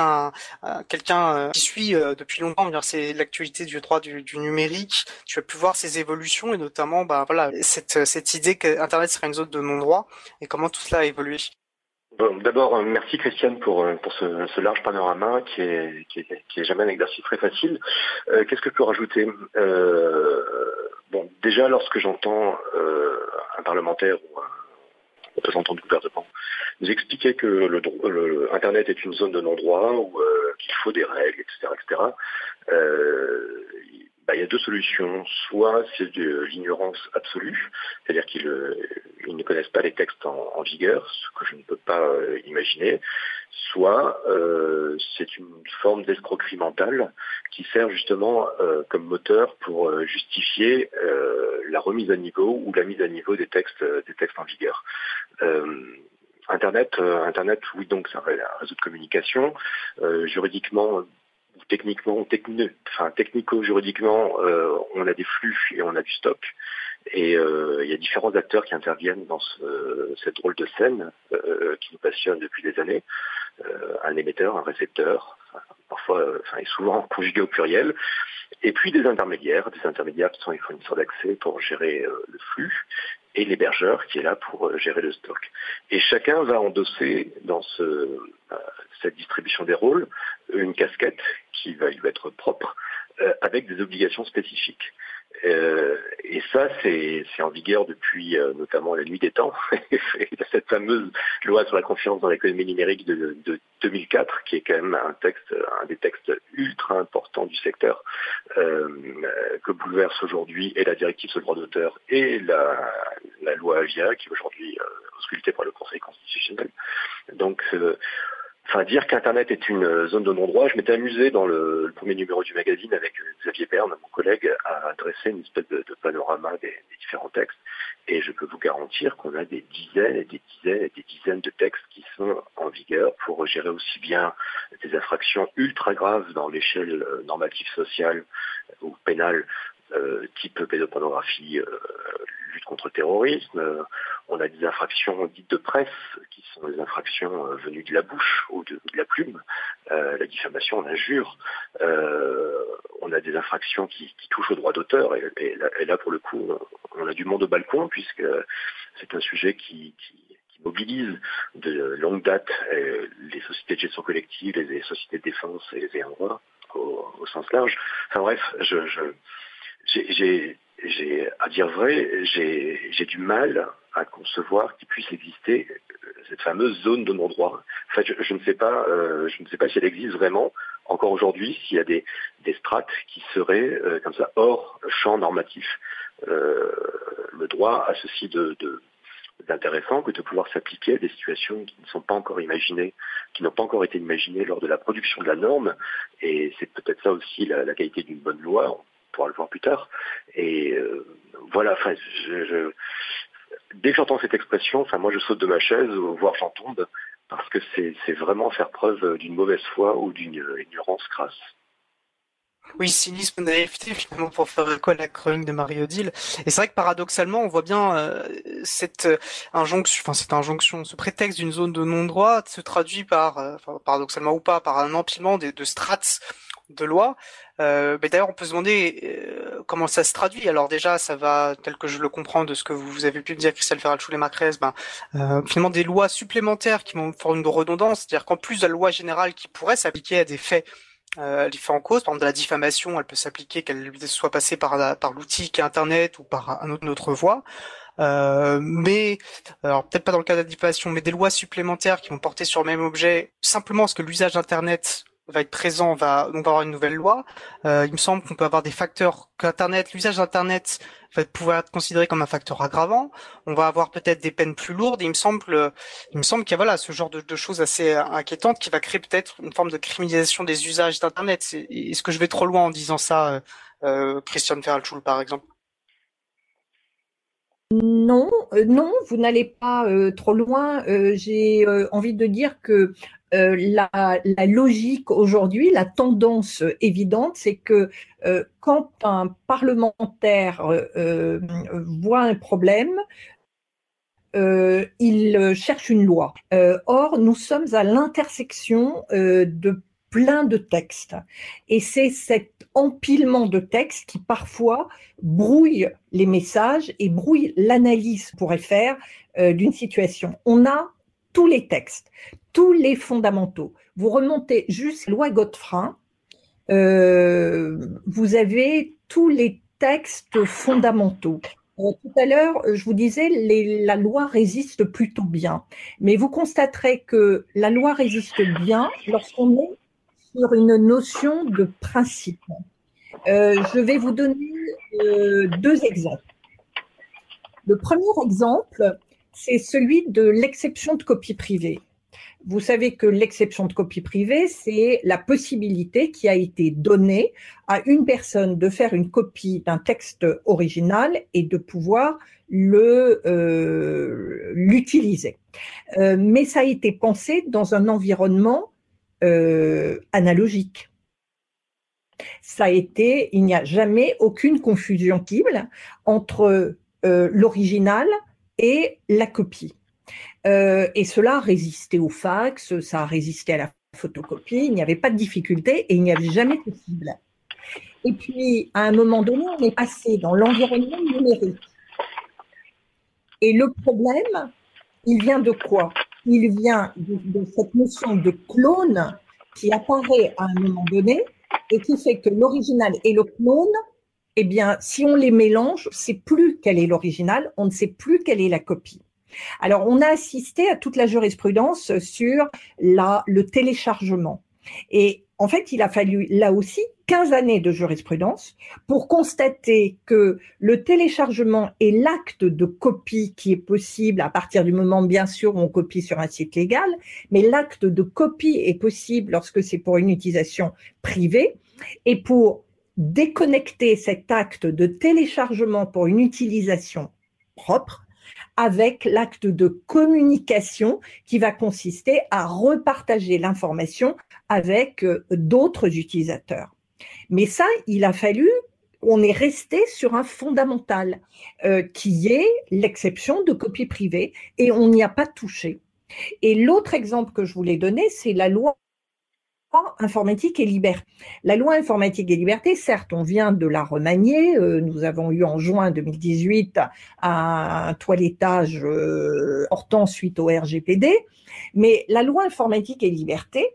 quelqu'un qui suit depuis longtemps, c'est l'actualité du droit du numérique, tu as pu voir ces évolutions et notamment cette idée qu'Internet serait une zone de non-droit et comment tout cela a évolué. Bon, d'abord, merci Christiane pour ce large panorama qui est jamais un exercice très facile. Qu'est-ce que je peux rajouter? Bon, déjà, lorsque j'entends un parlementaire ou un représentant du gouvernement nous expliquer que Internet est une zone de non-droit ou qu'il faut des règles, etc., il y a deux solutions. Soit c'est de l'ignorance absolue, c'est-à-dire qu'ils ne connaissent pas les textes en vigueur, ce que je ne peux pas imaginer, soit c'est une forme d'escroquerie mentale qui sert justement comme moteur pour justifier la remise à niveau ou la mise à niveau des textes en vigueur. Internet, oui, donc c'est un réseau de communication, juridiquement, technico-juridiquement, on a des flux et on a du stock. Et il y a différents acteurs qui interviennent dans cette drôle de scène qui nous passionne depuis des années. Un émetteur, un récepteur, et souvent conjugué au pluriel. Et puis des intermédiaires qui sont les fournisseurs d'accès pour gérer le flux, et l'hébergeur qui est là pour gérer le stock. Et chacun va endosser dans cette distribution des rôles une casquette qui va lui être propre, avec des obligations spécifiques. Et ça, c'est en vigueur depuis notamment la nuit des temps, cette fameuse loi sur la confiance dans l'économie numérique de 2004, qui est quand même un des textes ultra importants du secteur, que bouleverse aujourd'hui et la directive sur le droit d'auteur et la loi Avia, qui est aujourd'hui auscultée par le Conseil constitutionnel. Donc, dire qu'Internet est une zone de non-droit, je m'étais amusé dans le premier numéro du magazine avec Xavier Berne, mon collègue, à dresser une espèce de panorama des différents textes. Et je peux vous garantir qu'on a des dizaines et des dizaines et des dizaines de textes qui sont en vigueur pour gérer aussi bien des infractions ultra graves dans l'échelle normative sociale ou pénale, type pédopornographie, lutte contre le terrorisme. On a des infractions dites de presse, qui sont des infractions venues de la bouche ou de la plume, la diffamation, l'injure. On a des infractions qui touchent au droit d'auteur. Et là, pour le coup, on a du monde au balcon, puisque c'est un sujet qui mobilise de longue date les sociétés de gestion collective, les sociétés de défense et les ayants droit au sens large. J'ai, à dire vrai, j'ai du mal à concevoir qu'il puisse exister cette fameuse zone de non-droit. Enfin, je ne sais pas si elle existe vraiment encore aujourd'hui, s'il y a des strates qui seraient comme ça hors champ normatif. Le droit a ceci d'intéressant que de pouvoir s'appliquer à des situations qui n'ont pas encore été imaginées lors de la production de la norme. Et c'est peut-être ça aussi la qualité d'une bonne loi. On pourra le voir plus tard. Et dès que j'entends cette expression, moi je saute de ma chaise, voire j'en tombe, parce que c'est vraiment faire preuve d'une mauvaise foi ou d'une ignorance crasse. Oui, cynisme d'AFT, finalement, pour faire quoi la chronique de Marie-Odile. Et c'est vrai que paradoxalement, on voit bien ce prétexte d'une zone de non-droit se traduit par, paradoxalement ou pas, par un empilement de strates de loi. Mais d'ailleurs, on peut se demander comment ça se traduit. Alors déjà, ça va, tel que je le comprends de ce que vous avez pu me dire, Christiane Féral-Schuhl et Marc Rees, finalement des lois supplémentaires qui vont faire une redondance, c'est-à-dire qu'en plus de la loi générale qui pourrait s'appliquer à des faits en cause, par exemple de la diffamation, elle peut s'appliquer qu'elle soit passée par l'outil qui est Internet ou par une autre voie. Mais alors peut-être pas dans le cas de la diffamation, mais des lois supplémentaires qui vont porter sur le même objet, simplement parce que l'usage d'Internet va être présent, on va avoir une nouvelle loi. Il me semble qu'on peut avoir des facteurs qu'Internet, l'usage d'Internet va pouvoir être considéré comme un facteur aggravant. On va avoir peut-être des peines plus lourdes. Et il me semble qu'il y a ce genre de choses assez inquiétantes qui va créer peut-être une forme de criminalisation des usages d'Internet. Est-ce que je vais trop loin en disant ça, Christiane Féral-Schuhl, par exemple? Non, non, vous n'allez pas trop loin. J'ai envie de dire que la logique aujourd'hui, la tendance évidente, c'est que quand un parlementaire voit un problème, il cherche une loi. Or, nous sommes à l'intersection de plein de textes. Et c'est cet empilement de textes qui parfois brouille les messages et brouille l'analyse qu'on pourrait faire d'une situation. On a tous les textes, tous les fondamentaux. Vous remontez jusqu'à la loi Godefrein, vous avez tous les textes fondamentaux. Tout à l'heure, je vous disais, la loi résiste plutôt bien. Mais vous constaterez que la loi résiste bien lorsqu'on est sur une notion de principe. Je vais vous donner deux exemples. Le premier exemple, c'est celui de l'exception de copie privée. Vous savez que l'exception de copie privée, c'est la possibilité qui a été donnée à une personne de faire une copie d'un texte original et de pouvoir l'utiliser. Mais ça a été pensé dans un environnement analogique. Ça a été, il n'y a jamais aucune confusion possible entre l'original et la copie. Et cela a résisté au fax, ça a résisté à la photocopie, il n'y avait pas de difficulté et il n'y avait jamais de cible. Et puis, à un moment donné, on est passé dans l'environnement numérique. Et le problème, il vient de quoi ? Il vient de cette notion de clone qui apparaît à un moment donné et qui fait que l'original et le clone, eh bien, si on les mélange, on ne sait plus quel est l'original, on ne sait plus quelle est la copie. Alors, on a assisté à toute la jurisprudence sur le téléchargement. Et en fait, il a fallu là aussi 15 années de jurisprudence pour constater que le téléchargement et l'acte de copie qui est possible à partir du moment, bien sûr, où on copie sur un site légal, mais l'acte de copie est possible lorsque c'est pour une utilisation privée. Et pour déconnecter cet acte de téléchargement pour une utilisation propre, avec l'acte de communication qui va consister à repartager l'information avec d'autres utilisateurs. Mais ça, il a fallu, on est resté sur un fondamental qui est l'exception de copie privée et on n'y a pas touché. Et l'autre exemple que je voulais donner, c'est la loi informatique et liberté. La loi informatique et liberté, certes, on vient de la remanier. Nous avons eu en juin 2018 un toilettage portant suite au RGPD. Mais la loi informatique et liberté,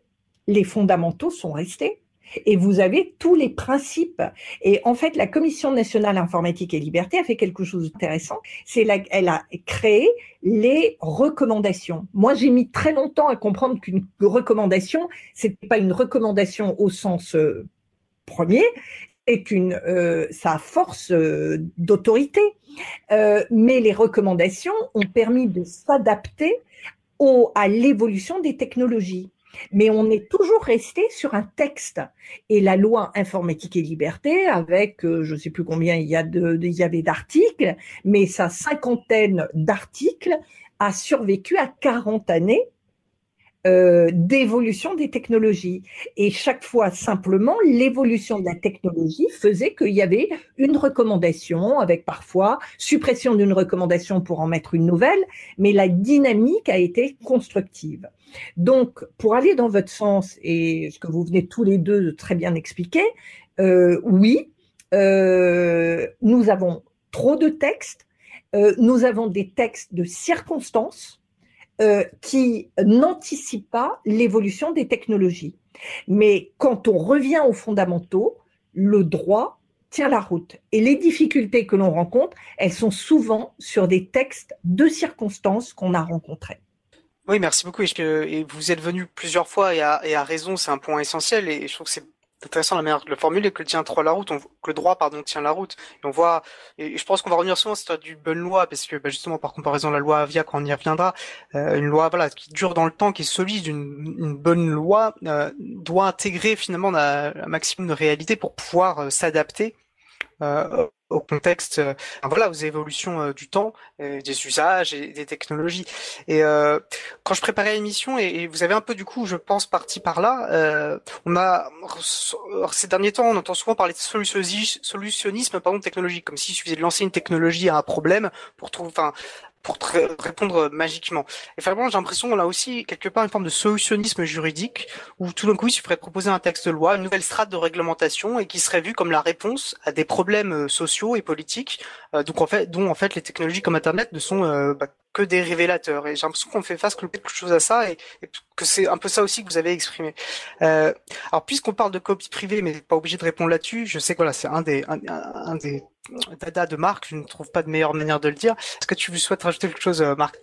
les fondamentaux sont restés. Et vous avez tous les principes. Et en fait, la Commission nationale informatique et liberté a fait quelque chose d'intéressant. C'est elle a créé les recommandations. Moi, j'ai mis très longtemps à comprendre qu'une recommandation, c'était pas une recommandation au sens premier, est une sa force d'autorité. Mais les recommandations ont permis de s'adapter à l'évolution des technologies. Mais on est toujours resté sur un texte. Et la loi informatique et liberté, avec je ne sais plus combien il y avait d'articles, mais sa cinquantaine d'articles a survécu à 40 années d'évolution des technologies. Et chaque fois, simplement, l'évolution de la technologie faisait qu'il y avait une recommandation, avec parfois suppression d'une recommandation pour en mettre une nouvelle, mais la dynamique a été constructive. Donc, pour aller dans votre sens, et ce que vous venez tous les deux de très bien expliquer, oui, nous avons trop de textes, nous avons des textes de circonstances, qui n'anticipe pas l'évolution des technologies. Mais quand on revient aux fondamentaux, le droit tient la route. Et les difficultés que l'on rencontre, elles sont souvent sur des textes de circonstances qu'on a rencontrés. Oui, merci beaucoup. Et vous êtes venu plusieurs fois et à raison, c'est un point essentiel. Et je trouve que c'est intéressant la manière de le formuler, que le droit tient la route. Et on voit, et je pense qu'on va revenir souvent sur du bonne loi, parce que justement par comparaison à la loi Avia, quand on y reviendra, une loi qui dure dans le temps, qui est solide, une bonne loi doit intégrer finalement un maximum de réalité pour pouvoir s'adapter au contexte, voilà, aux évolutions du temps, des usages et des technologies. Et quand je préparais l'émission, et vous avez un peu du coup, je pense, parti par là, ces derniers temps, on entend souvent parler de solutionnisme technologique, comme s'il suffisait de lancer une technologie à un problème pour répondre magiquement. Et finalement, j'ai l'impression qu'on a aussi quelque part une forme de solutionnisme juridique où tout d'un coup, il suffirait de proposer un texte de loi, une nouvelle strate de réglementation et qui serait vue comme la réponse à des problèmes sociaux et politiques, dont les technologies comme Internet ne sont que des révélateurs. Et j'ai l'impression qu'on fait face quelque chose à ça et que c'est un peu ça aussi que vous avez exprimé. Alors, puisqu'on parle de copie privée, mais pas obligé de répondre là-dessus, je sais que voilà, c'est un des dada de Marc, je ne trouve pas de meilleure manière de le dire. Est-ce que tu souhaites rajouter quelque chose, Marc ?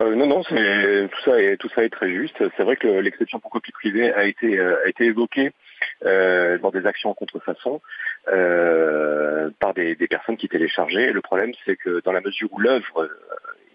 Non, tout ça est très juste. C'est vrai que l'exception pour copie privée a été évoquée lors des actions en contrefaçon par des personnes qui téléchargeaient. Le problème, c'est que dans la mesure où l'œuvre,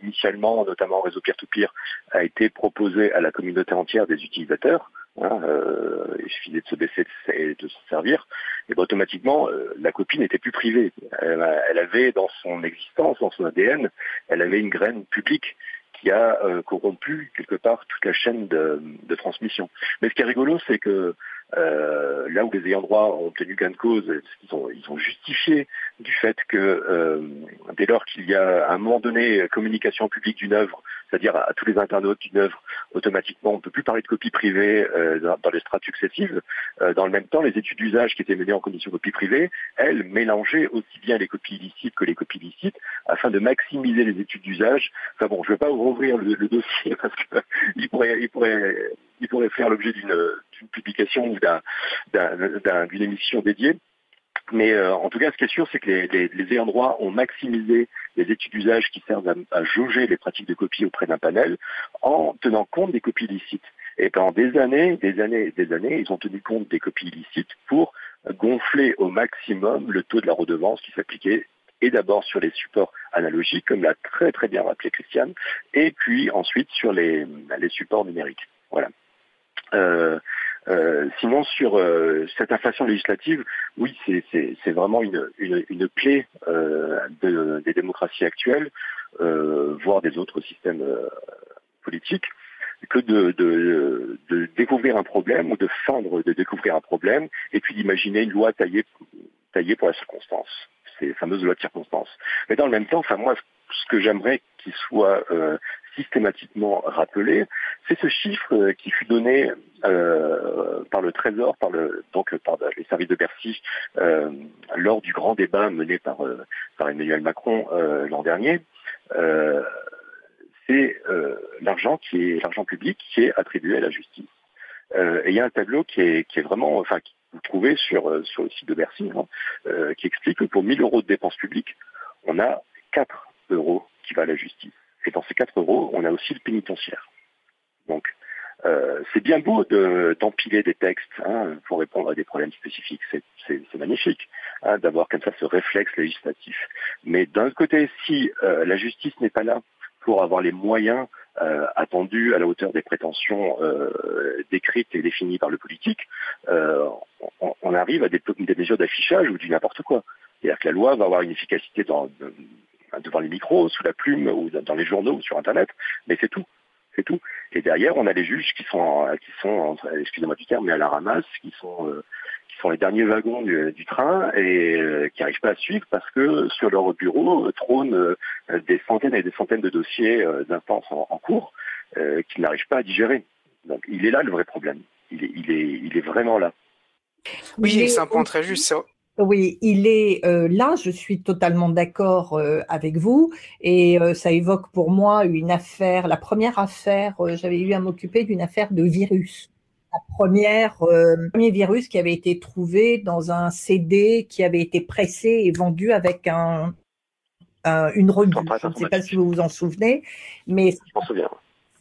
initialement, notamment en réseau peer-to-peer, a été proposée à la communauté entière des utilisateurs, il suffisait de se baisser et de se servir, et ben automatiquement la copie n'était plus privée. Elle avait dans son existence, dans son ADN, elle avait une graine publique qui a corrompu quelque part toute la chaîne de transmission. Mais ce qui est rigolo, c'est que là où les ayants droit ont obtenu gain de cause, ils ont justifié du fait que dès lors qu'il y a à un moment donné communication publique d'une œuvre, c'est-à-dire à tous les internautes d'une œuvre, automatiquement on ne peut plus parler de copie privée dans les strates successives. Dans le même temps, les études d'usage qui étaient menées en commission copie privée, elles mélangeaient aussi bien les copies illicites que les copies licites afin de maximiser les études d'usage. Enfin bon, je ne vais pas vous rouvrir le dossier parce qu'il pourrait faire l'objet d'une publication ou d'une émission dédiée. Mais en tout cas, ce qui est sûr, c'est que les ayants droit ont maximisé les études d'usage qui servent à jauger les pratiques de copie auprès d'un panel en tenant compte des copies illicites. Et pendant des années, ils ont tenu compte des copies illicites pour gonfler au maximum le taux de la redevance qui s'appliquait et d'abord sur les supports analogiques, comme l'a très très bien rappelé Christiane, et puis ensuite sur les supports numériques. Voilà. Sinon, sur cette inflation législative, oui, c'est vraiment une clé des démocraties actuelles, voire des autres systèmes politiques, que de découvrir un problème ou de feindre de découvrir un problème et puis d'imaginer une loi taillée pour la circonstance, ces fameuses lois de circonstance. Mais dans le même temps, enfin moi, ce que j'aimerais qu'il soit systématiquement rappelé, c'est ce chiffre qui fut donné par le Trésor, par les services de Bercy, lors du grand débat mené par Emmanuel Macron l'an dernier. C'est l'argent public qui est attribué à la justice. Et il y a un tableau qui est vraiment, enfin, que vous trouvez sur le site de Bercy, qui explique que pour 1 000 euros de dépenses publiques, on a 4 euros qui va à la justice. Et dans ces 4 euros, on a aussi le pénitentiaire. Donc, c'est bien beau d'empiler des textes pour répondre à des problèmes spécifiques. C'est magnifique d'avoir comme ça ce réflexe législatif. Mais d'un autre côté, si la justice n'est pas là pour avoir les moyens attendus à la hauteur des prétentions décrites et définies par le politique, on arrive à des mesures d'affichage ou du n'importe quoi. C'est-à-dire que la loi va avoir une efficacité devant les micros, sous la plume, ou dans les journaux, ou sur Internet, mais c'est tout. Et derrière, on a les juges qui sont, excusez-moi du terme, mais à la ramasse, qui sont les derniers wagons du train et qui n'arrivent pas à suivre parce que sur leur bureau trônent des centaines et des centaines de dossiers d'instances en cours qu'ils n'arrivent pas à digérer. Donc, il est là le vrai problème. Il est vraiment là. Oui, c'est un point très juste. Oui, il est là, je suis totalement d'accord avec vous et ça évoque pour moi une affaire, la première affaire, j'avais eu à m'occuper d'une affaire de virus. Le premier virus qui avait été trouvé dans un CD qui avait été pressé et vendu avec une revue. Je ne sais pas si vous vous en souvenez, mais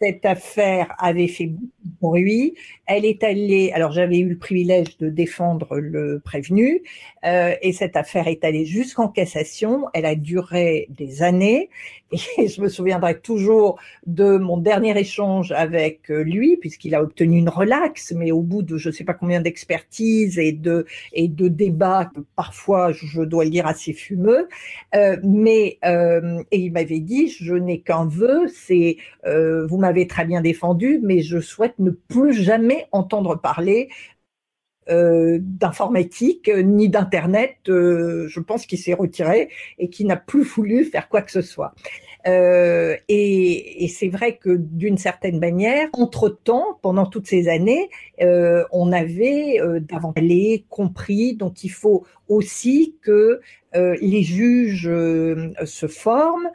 Cette affaire avait fait beaucoup de bruit. Elle est allée, alors j'avais eu le privilège de défendre le prévenu, et cette affaire est allée jusqu'en cassation. Elle a duré des années, et je me souviendrai toujours de mon dernier échange avec lui, puisqu'il a obtenu une relaxe, mais au bout de je ne sais pas combien d'expertises et de débats, parfois je dois le dire assez fumeux, et il m'avait dit, je n'ai qu'un vœu, c'est vous m'avez très bien défendu, mais je souhaite ne plus jamais entendre parler d'informatique ni d'internet. Je pense qu'il s'est retiré et qu'il n'a plus voulu faire quoi que ce soit. Et c'est vrai que d'une certaine manière, entre-temps, pendant toutes ces années, on avait davantage compris. Donc, il faut aussi que les juges se forment,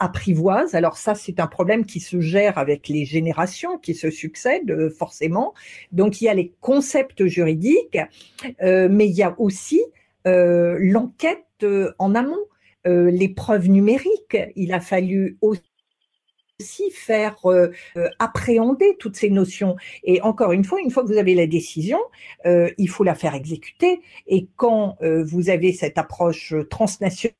apprivoisent. Alors ça, c'est un problème qui se gère avec les générations qui se succèdent forcément. Donc, il y a les concepts juridiques, mais il y a aussi l'enquête en amont. Les preuves numériques, il a fallu aussi faire appréhender toutes ces notions. Et encore une fois que vous avez la décision, il faut la faire exécuter. Et quand vous avez cette approche transnationale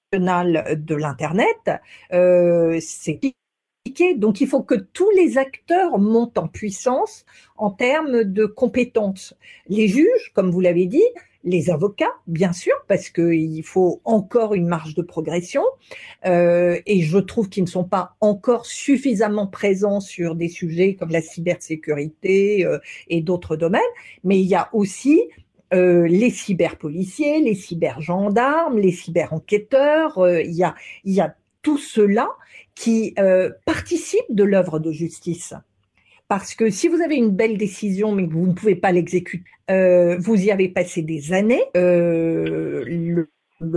de l'Internet, c'est compliqué. Donc, il faut que tous les acteurs montent en puissance en termes de compétences. Les juges, comme vous l'avez dit, les avocats, bien sûr, parce qu'il faut encore une marge de progression, et je trouve qu'ils ne sont pas encore suffisamment présents sur des sujets comme la cybersécurité et d'autres domaines, mais il y a aussi les cyberpoliciers, les cybergendarmes, les cyberenquêteurs, il y a tout cela qui participe de l'œuvre de justice. Parce que si vous avez une belle décision, mais que vous ne pouvez pas l'exécuter, vous y avez passé des années, le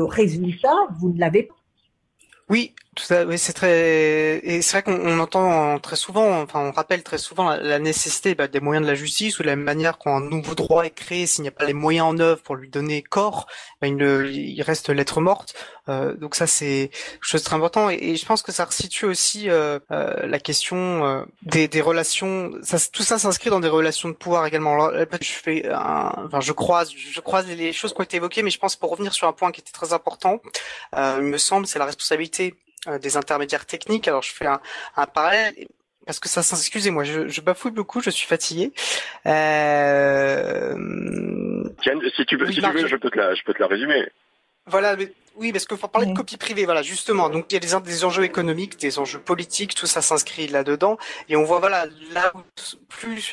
résultat, vous ne l'avez pas. Oui, tout ça, oui, c'est très, et c'est vrai qu'on entend très souvent, enfin, on rappelle très souvent la nécessité des moyens de la justice, ou de la même manière quand un nouveau droit est créé, s'il n'y a pas les moyens en œuvre pour lui donner corps, il reste lettre morte. Donc ça, c'est quelque chose de très important, et je pense que ça resitue aussi la question des relations. Ça, tout ça s'inscrit dans des relations de pouvoir également. Alors, je croise les choses qui ont été évoquées, mais je pense, pour revenir sur un point qui était très important, il me semble, c'est la responsabilité des intermédiaires techniques. Alors je fais un parallèle, parce que ça s'inscrit, excusez-moi, je bafouille beaucoup, je suis fatigué. Tiens, si tu veux, je peux te la résumer. Voilà, mais oui, parce que faut parler de copie privée, voilà, justement. Donc il y a des enjeux économiques, des enjeux politiques, tout ça s'inscrit là-dedans, et on voit, voilà, là où c'est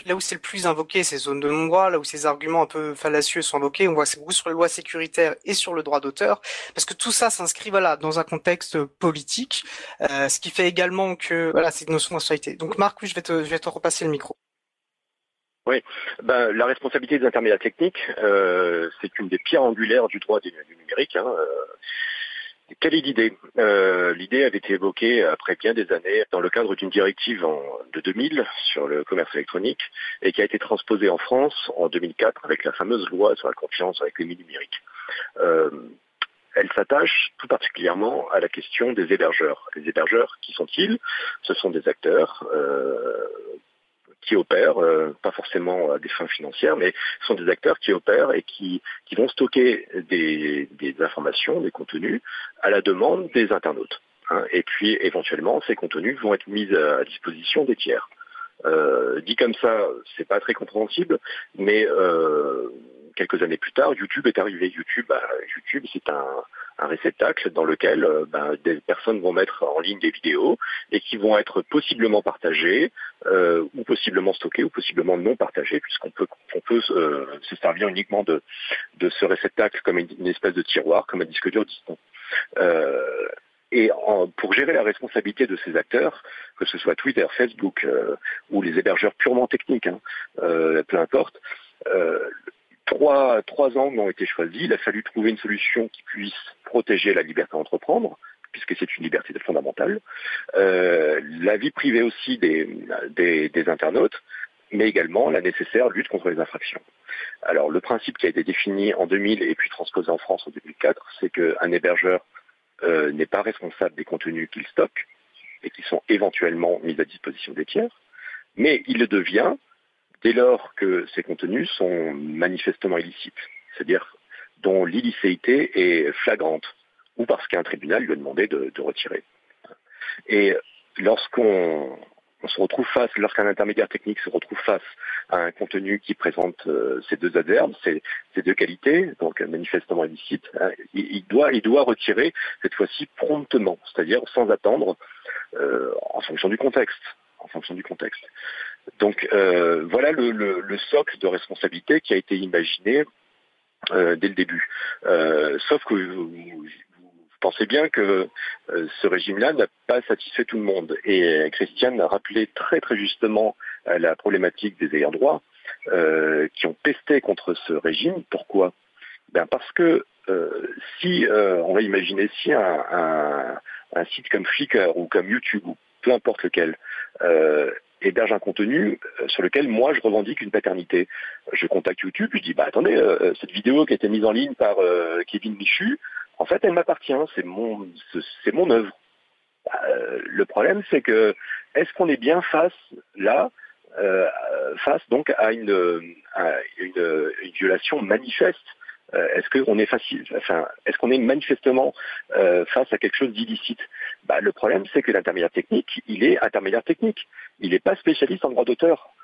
le plus invoqué, ces zones de non-droit, là où ces arguments un peu fallacieux sont invoqués, on voit c'est beaucoup sur les lois sécuritaires et sur le droit d'auteur, parce que tout ça s'inscrit, voilà, dans un contexte politique, ce qui fait également que, voilà, c'est une notion d'instabilité. Donc Marc, oui, je vais te repasser le micro. Oui, la responsabilité des intermédiaires techniques, c'est une des pierres angulaires du droit du numérique. Quelle est l'idée ? L'idée avait été évoquée après bien des années dans le cadre d'une directive de 2000 sur le commerce électronique, et qui a été transposée en France en 2004 avec la fameuse loi sur la confiance avec les numériques. Elle s'attache tout particulièrement à la question des hébergeurs. Les hébergeurs, qui sont-ils ? Ce sont des acteurs qui opèrent, pas forcément à des fins financières, mais ce sont des acteurs qui opèrent et qui vont stocker des informations, des contenus à la demande des internautes. Hein. Et puis éventuellement, ces contenus vont être mis à disposition des tiers. Dit comme ça, c'est pas très compréhensible, mais quelques années plus tard, YouTube est arrivé. YouTube, c'est un réceptacle dans lequel des personnes vont mettre en ligne des vidéos et qui vont être possiblement partagées, ou possiblement stockées, ou possiblement non partagées, puisqu'on peut se servir uniquement de ce réceptacle comme une espèce de tiroir, comme un disque dur distant. Pour gérer la responsabilité de ces acteurs, que ce soit Twitter, Facebook, ou les hébergeurs purement techniques, peu importe, Trois angles ont été choisis. Il a fallu trouver une solution qui puisse protéger la liberté d'entreprendre, puisque c'est une liberté fondamentale, la vie privée aussi des internautes, mais également la nécessaire lutte contre les infractions. Alors le principe qui a été défini en 2000 et puis transposé en France en 2004, c'est qu'un hébergeur n'est pas responsable des contenus qu'il stocke, et qui sont éventuellement mis à disposition des tiers, mais il le devient dès lors que ces contenus sont manifestement illicites, c'est-à-dire dont l'illicéité est flagrante, ou parce qu'un tribunal lui a demandé de retirer. Et lorsqu'un intermédiaire technique se retrouve face à un contenu qui présente ces deux adverbes, ces deux qualités, donc manifestement illicite, hein, il doit retirer cette fois-ci promptement, c'est-à-dire sans attendre, en fonction du contexte. Donc voilà le socle de responsabilité qui a été imaginé dès le début. Sauf que pensez bien que ce régime-là n'a pas satisfait tout le monde. Et Christiane a rappelé très justement la problématique des ayants droit qui ont pesté contre ce régime. Pourquoi ? Ben parce que on va imaginer si un site comme Flickr ou comme YouTube ou peu importe lequel héberge un contenu sur lequel moi je revendique une paternité, je contacte YouTube, je dis cette vidéo qui a été mise en ligne par Kevin Michu, en fait, elle m'appartient, c'est mon œuvre. Le problème, c'est que est-ce qu'on est bien face donc à une violation manifeste? Est-ce qu'on est manifestement face à quelque chose d'illicite? Le problème, c'est que l'intermédiaire technique, il est intermédiaire technique. Il n'est pas spécialiste en droit d'auteur.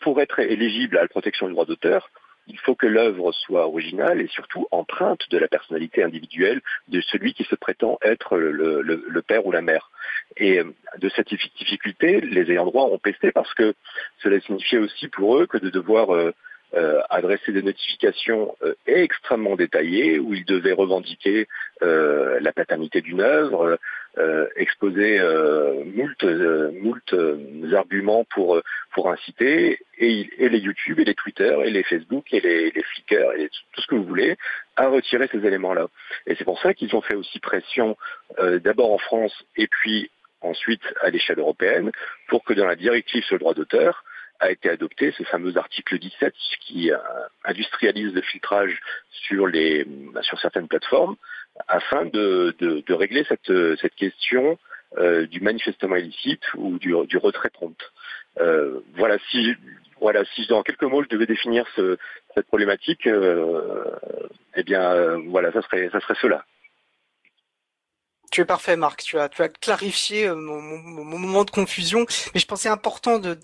Pour être éligible à la protection du droit d'auteur, il faut que l'œuvre soit originale et surtout empreinte de la personnalité individuelle de celui qui se prétend être le père ou la mère. Et de cette difficulté, les ayants droit ont pesté parce que cela signifiait aussi pour eux que de devoir adresser des notifications extrêmement détaillées où ils devaient revendiquer la paternité d'une œuvre, exposer moult arguments pour inciter, et les YouTube et les Twitter et les Facebook et les Flickr et tout ce que vous voulez à retirer ces éléments-là. Et c'est pour ça qu'ils ont fait aussi pression d'abord en France et puis ensuite à l'échelle européenne pour que dans la directive sur le droit d'auteur a été adopté ce fameux article 17 qui industrialise le filtrage sur certaines plateformes afin de régler cette question du manifestement illicite ou du retrait prompt. Voilà si dans quelques mots je devais définir cette problématique, ça serait cela. Tu es parfait, Marc. Tu as clarifié mon moment de confusion, mais je pensais important de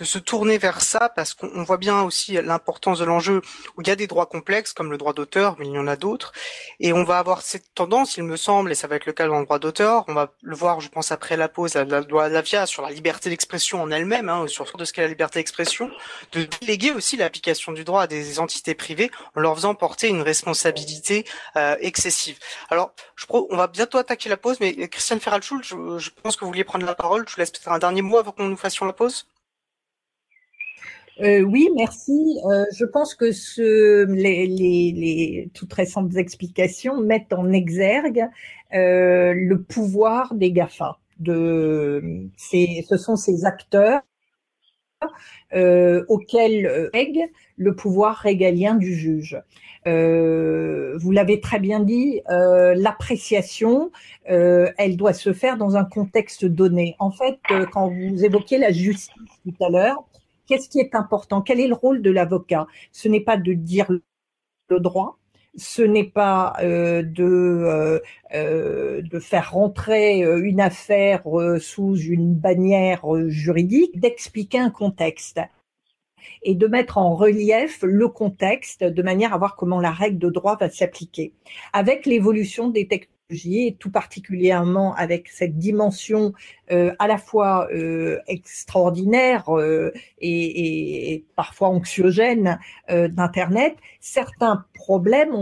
se tourner vers ça parce qu'on voit bien aussi l'importance de l'enjeu où il y a des droits complexes comme le droit d'auteur, mais il y en a d'autres. Et on va avoir cette tendance, il me semble, et ça va être le cas dans le droit d'auteur. On va le voir, je pense, après la pause, la loi Avia sur la liberté d'expression en elle-même, sur de ce qu'est la liberté d'expression, de déléguer aussi l'application du droit à des entités privées en leur faisant porter une responsabilité excessive. Alors, on va bientôt attaquer la pause, mais Christiane Féral-Schuhl, je pense que vous vouliez prendre la parole. Je vous laisse peut-être un dernier mot avant qu'on nous fassions la pause. Oui, merci. Je pense que les toutes récentes explications mettent en exergue le pouvoir des GAFA. Ce sont ces acteurs auxquels règne le pouvoir régalien du juge. Vous l'avez très bien dit, l'appréciation, elle doit se faire dans un contexte donné. En fait, quand vous évoquiez la justice tout à l'heure, qu'est-ce qui est important? Quel est le rôle de l'avocat? Ce n'est pas de dire le droit, ce n'est pas de faire rentrer une affaire sous une bannière juridique, d'expliquer un contexte et de mettre en relief le contexte de manière à voir comment la règle de droit va s'appliquer. Avec l'évolution des technologies, et tout particulièrement avec cette dimension à la fois extraordinaire et parfois anxiogène d'Internet, certains problèmes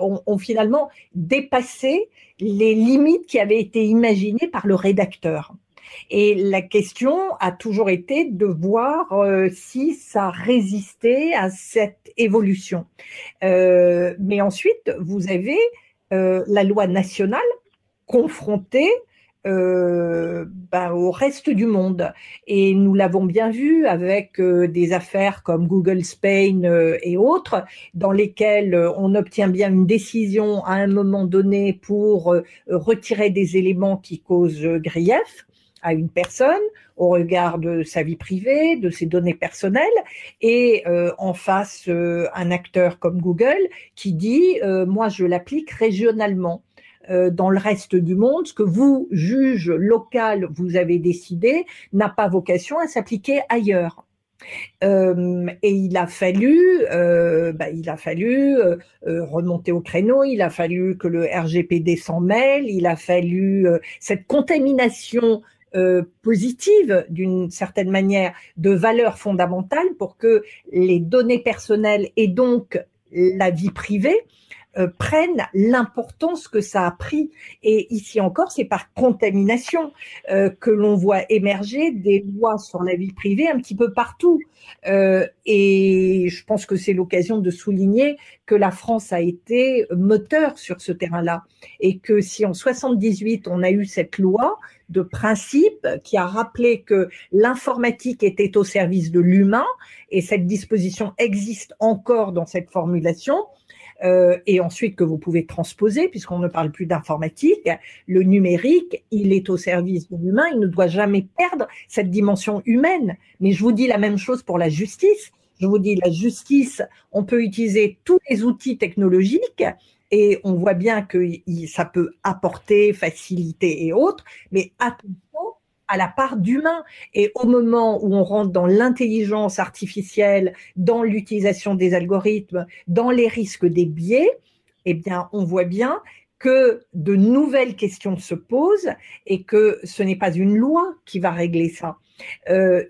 ont finalement dépassé les limites qui avaient été imaginées par le rédacteur. Et la question a toujours été de voir si ça résistait à cette évolution. Mais ensuite, vous avez la loi nationale confrontée au reste du monde. Et nous l'avons bien vu avec des affaires comme Google Spain et autres, dans lesquelles on obtient bien une décision à un moment donné pour retirer des éléments qui causent grief. à une personne au regard de sa vie privée, de ses données personnelles, et en face un acteur comme Google qui dit « moi je l'applique régionalement ». Dans le reste du monde, ce que vous, juge local, vous avez décidé, n'a pas vocation à s'appliquer ailleurs. Et il a fallu remonter au créneau, il a fallu que le RGPD s'en mêle, il a fallu cette contamination positive, d'une certaine manière, de valeurs fondamentales pour que les données personnelles et donc la vie privée prennent l'importance que ça a pris. Et ici encore, c'est par contamination que l'on voit émerger des lois sur la vie privée un petit peu partout. Et je pense que c'est l'occasion de souligner que la France a été moteur sur ce terrain-là. Et que si en 78, on a eu cette loi de principe qui a rappelé que l'informatique était au service de l'humain, et cette disposition existe encore dans cette formulation, et ensuite que vous pouvez transposer, puisqu'on ne parle plus d'informatique, le numérique, il est au service de l'humain, il ne doit jamais perdre cette dimension humaine. Mais je vous dis la même chose pour la justice. Je vous dis, la justice, on peut utiliser tous les outils technologiques, et on voit bien que ça peut apporter, faciliter et autres, mais attention à la part d'humain. Et au moment où on rentre dans l'intelligence artificielle, dans l'utilisation des algorithmes, dans les risques des biais, eh bien, on voit bien que de nouvelles questions se posent et que ce n'est pas une loi qui va régler ça.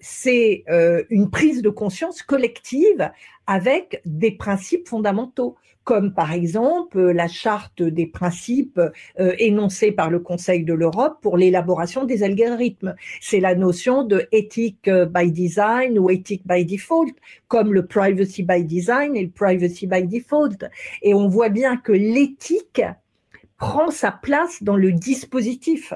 C'est une prise de conscience collective avec des principes fondamentaux, comme par exemple la charte des principes énoncée par le Conseil de l'Europe pour l'élaboration des algorithmes. C'est la notion de éthique by design ou éthique by default, comme le privacy by design et le privacy by default. Et on voit bien que l'éthique prend sa place dans le dispositif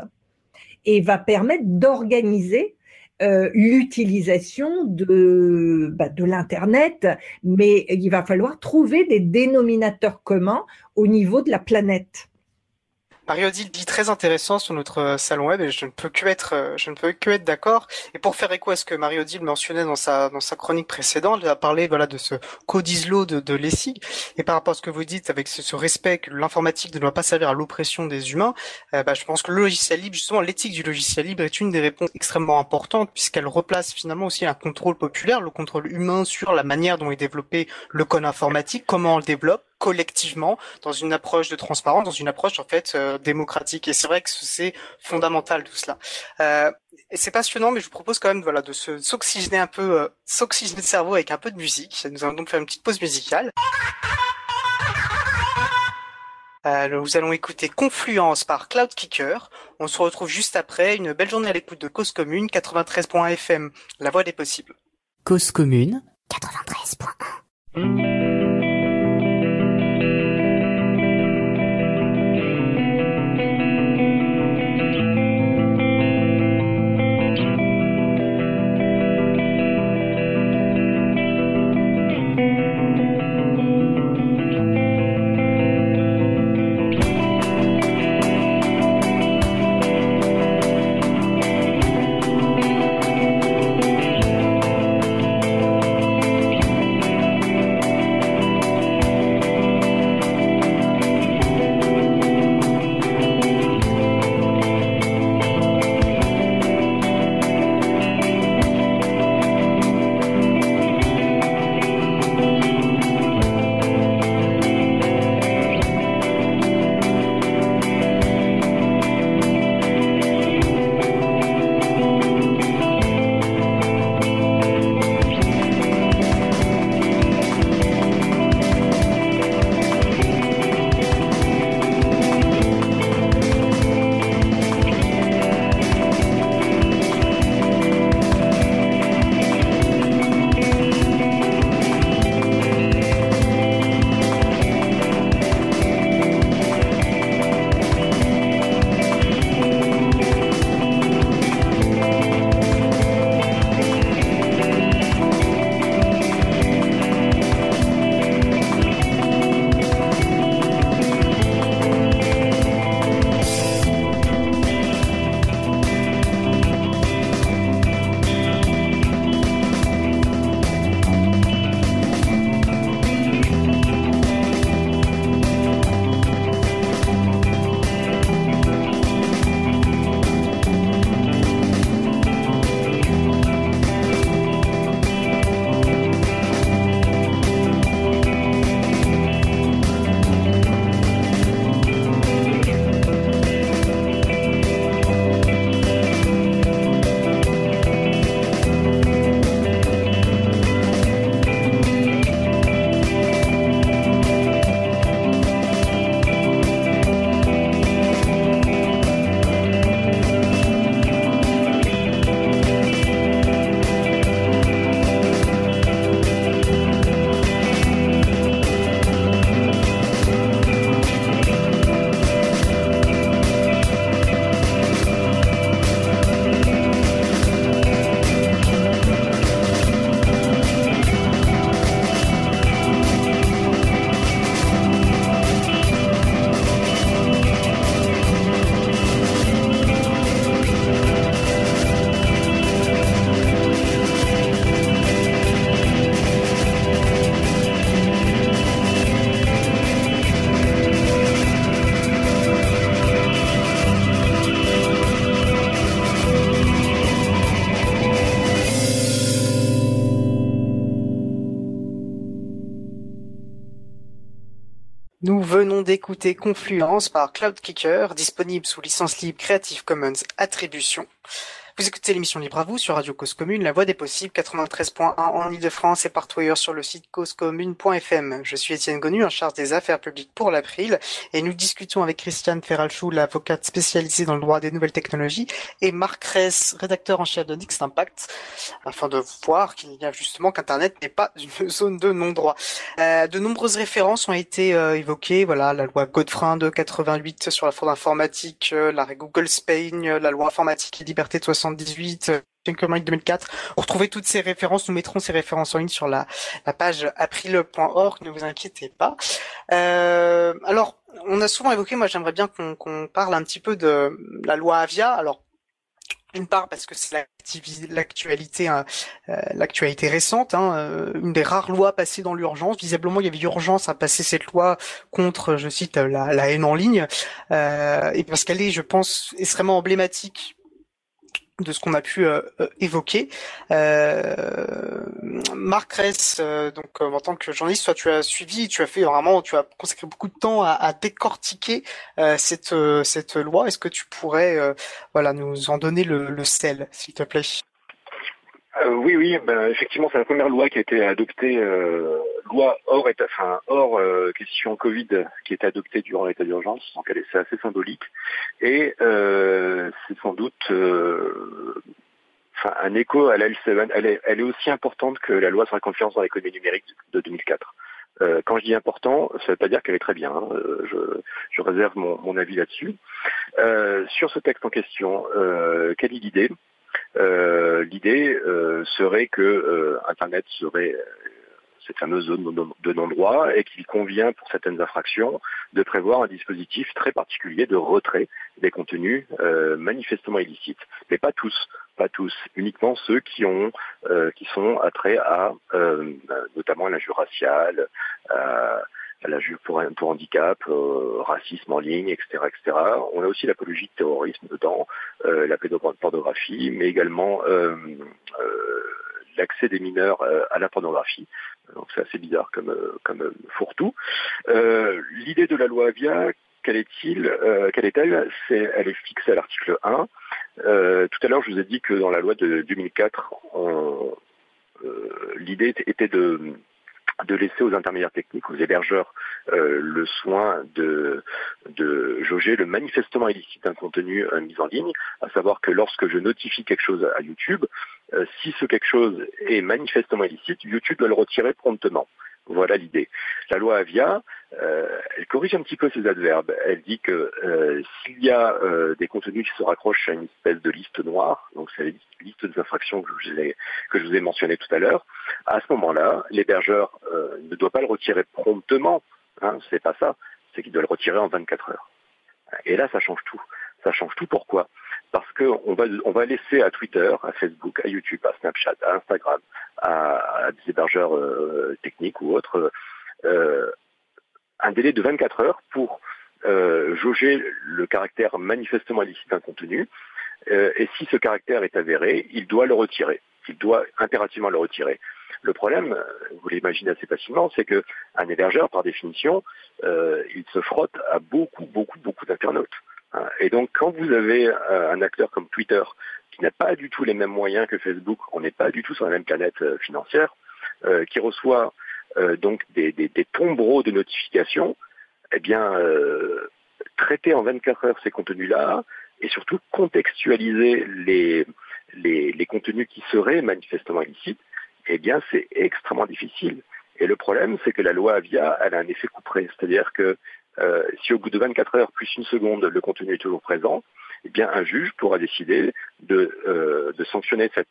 et va permettre d'organiser l'utilisation de l'Internet, mais il va falloir trouver des dénominateurs communs au niveau de la planète. Marie-Odile dit très intéressant sur notre salon web et je ne peux que être d'accord. Et pour faire écho à ce que Marie-Odile mentionnait dans sa chronique précédente, elle a parlé, voilà, de ce code ISLO de Lessig. Et par rapport à ce que vous dites avec ce respect que l'informatique ne doit pas servir à l'oppression des humains, je pense que le logiciel libre, justement, l'éthique du logiciel libre est une des réponses extrêmement importantes puisqu'elle replace finalement aussi un contrôle populaire, le contrôle humain sur la manière dont est développé le code informatique, comment on le développe, collectivement, dans une approche de transparence, dans une approche en fait démocratique. Et c'est vrai que c'est fondamental tout cela. C'est passionnant, mais je vous propose quand même de s'oxygéner un peu, s'oxygéner le cerveau avec un peu de musique. Nous allons donc faire une petite pause musicale. Nous allons écouter Confluence par CloudKicker. On se retrouve juste après. Une belle journée à l'écoute de Cause Commune, 93.1 FM, la voix des possibles. Cause Commune, 93.1. venons d'écouter Confluence par CloudKicker, disponible sous licence libre Creative Commons Attribution. Vous écoutez l'émission Libre à vous sur Radio Cause Commune, la voix des possibles, 93.1 en Ile-de-France et partout ailleurs sur le site causecommune.fm. Je suis Étienne Gonnu, en charge des affaires publiques pour l'April, et nous discutons avec Christiane Féral-Schuhl, avocate spécialisée dans le droit des nouvelles technologies, et Marc Rees, rédacteur en chef de Next INpact, afin de voir qu'il y a justement qu'Internet n'est pas une zone de non-droit. De nombreuses références ont été évoquées, voilà, la loi Godefrein de 88 sur la fraude informatique, l'arrêt Google Spain, la loi informatique et liberté de 78, 2004. Pour retrouver toutes ces références, nous mettrons ces références en ligne sur la page april.org, ne vous inquiétez pas. Alors, on a souvent évoqué, moi j'aimerais bien qu'on parle un petit peu de la loi Avia. Alors, d'une part parce que c'est l'actualité récente, une des rares lois passées dans l'urgence. Visiblement, il y avait urgence à passer cette loi contre, je cite, la haine en ligne, et parce qu'elle est, je pense, extrêmement emblématique de ce qu'on a pu évoquer. Marc Rees, donc en tant que journaliste, toi tu as suivi, tu as consacré beaucoup de temps à décortiquer cette loi. Est-ce que tu pourrais nous en donner le sel, s'il te plaît? Oui, effectivement, c'est la première loi qui a été adoptée, loi hors question Covid, qui a été adoptée durant l'état d'urgence, donc c'est assez symbolique, et c'est sans doute un écho à la LCE. Elle est aussi importante que la loi sur la confiance dans l'économie numérique de 2004. Quand je dis important, ça ne veut pas dire qu'elle est très bien, hein. Je réserve mon avis là-dessus. Sur ce texte en question, quelle est l'idée? L'idée serait que Internet serait cette fameuse zone de non-droit et qu'il convient pour certaines infractions de prévoir un dispositif très particulier de retrait des contenus manifestement illicites, mais pas tous, uniquement ceux qui sont attraits à notamment à l'injure raciale, à l'injure pour handicap, racisme en ligne, etc. On a aussi l'apologie de terrorisme dedans, la pédopornographie, mais également l'accès des mineurs à la pornographie. Donc c'est assez bizarre comme fourre-tout. L'idée de la loi Avia, quelle est-elle ? Elle est fixée à l'article 1. Tout à l'heure, je vous ai dit que dans la loi de 2004, l'idée était de laisser aux intermédiaires techniques, aux hébergeurs, le soin de jauger le manifestement illicite d'un contenu mis en ligne, à savoir que lorsque je notifie quelque chose à YouTube, si ce quelque chose est manifestement illicite, YouTube doit le retirer promptement. Voilà l'idée. La loi Avia, elle corrige un petit peu ses adverbes. Elle dit que s'il y a des contenus qui se raccrochent à une espèce de liste noire, donc c'est la liste des infractions que je vous ai mentionné tout à l'heure, à ce moment-là, l'hébergeur ne doit pas le retirer promptement, hein, c'est pas ça, c'est qu'il doit le retirer en 24 heures. Et là, ça change tout. Ça change tout, pourquoi ? Parce qu'on va laisser à Twitter, à Facebook, à YouTube, à Snapchat, à Instagram, à des hébergeurs techniques ou autres, un délai de 24 heures pour jauger le caractère manifestement illicite d'un contenu. Et si ce caractère est avéré, il doit le retirer. Il doit impérativement le retirer. Le problème, vous l'imaginez assez facilement, c'est qu'un hébergeur, par définition, il se frotte à beaucoup d'internautes. Et donc, quand vous avez un acteur comme Twitter qui n'a pas du tout les mêmes moyens que Facebook, on n'est pas du tout sur la même planète financière, qui reçoit donc des tombereaux de notifications, eh bien, traiter en 24 heures ces contenus-là et surtout contextualiser les contenus qui seraient manifestement illicites, eh bien, c'est extrêmement difficile. Et le problème, c'est que la loi Avia, elle a un effet couperet, c'est-à-dire que si au bout de 24 heures plus une seconde, le contenu est toujours présent, eh bien un juge pourra décider de sanctionner cette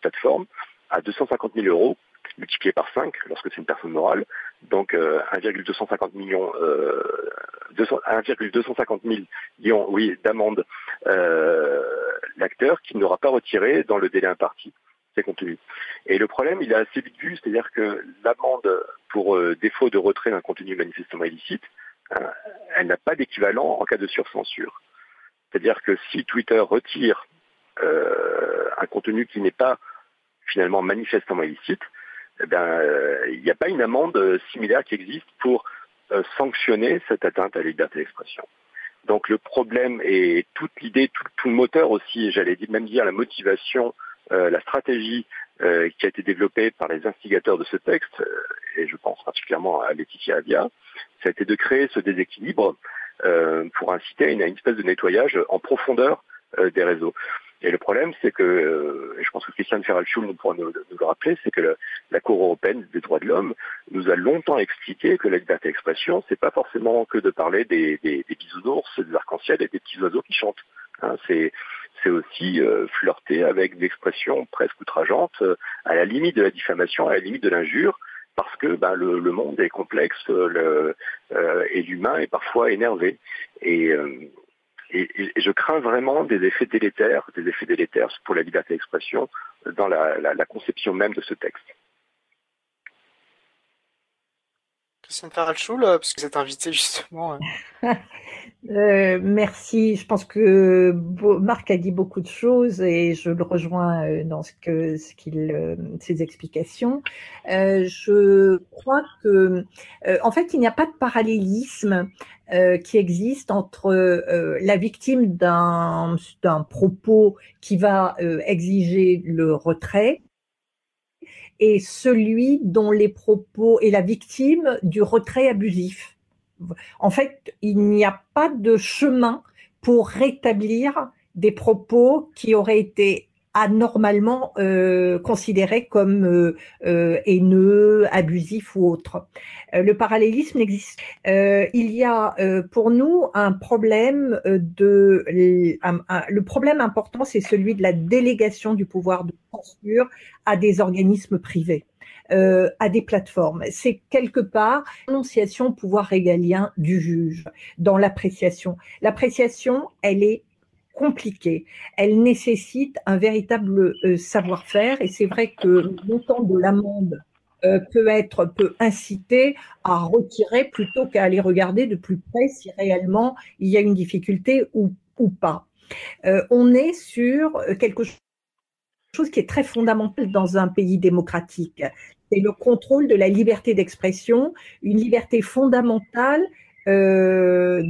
plateforme à 250 000 €, multiplié par 5 lorsque c'est une personne morale, donc 1,250 millions d'amende l'acteur qui n'aura pas retiré dans le délai imparti ces contenus. Et le problème, il est assez vite vu, c'est-à-dire que l'amende pour défaut de retrait d'un contenu manifestement illicite, elle n'a pas d'équivalent en cas de surcensure. C'est-à-dire que si Twitter retire un contenu qui n'est pas finalement manifestement illicite, eh ben, il n'y a pas une amende similaire qui existe pour sanctionner cette atteinte à la liberté d'expression. Donc le problème et toute l'idée, tout le moteur aussi, j'allais même dire la motivation, la stratégie qui a été développée par les instigateurs de ce texte, et je pense particulièrement à Laetitia Avia, ça a été de créer ce déséquilibre pour inciter à une espèce de nettoyage en profondeur des réseaux. Et le problème, c'est que, et je pense que Christiane Féral-Schuhl nous pourra nous le rappeler, c'est que la Cour européenne des droits de l'homme nous a longtemps expliqué que la liberté d'expression, c'est pas forcément que de parler des bisounours, des arcs-en-ciel et des petits oiseaux qui chantent. Hein, c'est aussi flirter avec des expressions presque outrageantes, à la limite de la diffamation, à la limite de l'injure, parce que le monde est complexe et l'humain est parfois énervé. Et je crains vraiment des effets délétères pour la liberté d'expression dans la conception même de ce texte. Christiane Féral-Schuhl, parce que vous êtes invitée justement. Merci. Je pense que Marc a dit beaucoup de choses et je le rejoins dans ses explications. Je crois que, en fait, il n'y a pas de parallélisme qui existe entre la victime d'un propos qui va exiger le retrait et celui dont les propos est la victime du retrait abusif. En fait, il n'y a pas de chemin pour rétablir des propos qui auraient été anormalement considérés comme haineux, abusifs ou autres. Le parallélisme n'existe. Il y a pour nous un problème le problème important, c'est celui de la délégation du pouvoir de censure à des organismes privés, à des plateformes. C'est quelque part l'énonciation au pouvoir régalien du juge dans l'appréciation. L'appréciation, elle est compliquée. Elle nécessite un véritable savoir-faire et c'est vrai que le montant de l'amende peut inciter à retirer plutôt qu'à aller regarder de plus près si réellement il y a une difficulté ou pas. On est sur quelque chose qui est très fondamental dans un pays démocratique. C'est le contrôle de la liberté d'expression, une liberté fondamentale dont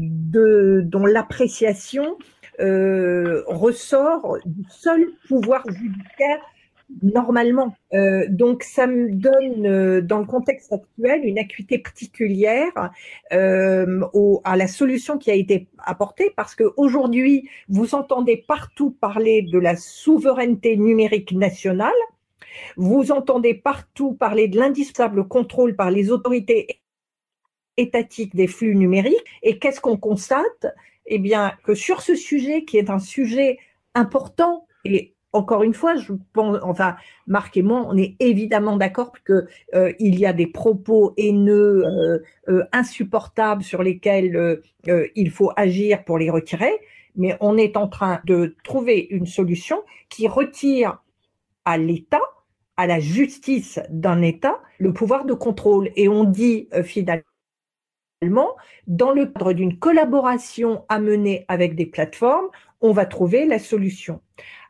l'appréciation ressort du seul pouvoir judiciaire normalement. Donc ça me donne dans le contexte actuel une acuité particulière à la solution qui a été apportée parce que aujourd'hui vous entendez partout parler de la souveraineté numérique nationale, vous entendez partout parler de l'indispensable contrôle par les autorités étatiques des flux numériques et qu'est-ce qu'on constate ? Eh bien, que sur ce sujet, qui est un sujet important, et encore une fois, je pense, enfin, Marc et moi, on est évidemment d'accord que il y a des propos haineux, insupportables sur lesquels il faut agir pour les retirer, mais on est en train de trouver une solution qui retire à l'État, à la justice d'un État, le pouvoir de contrôle. Et on dit finalement, dans le cadre d'une collaboration à mener avec des plateformes, on va trouver la solution.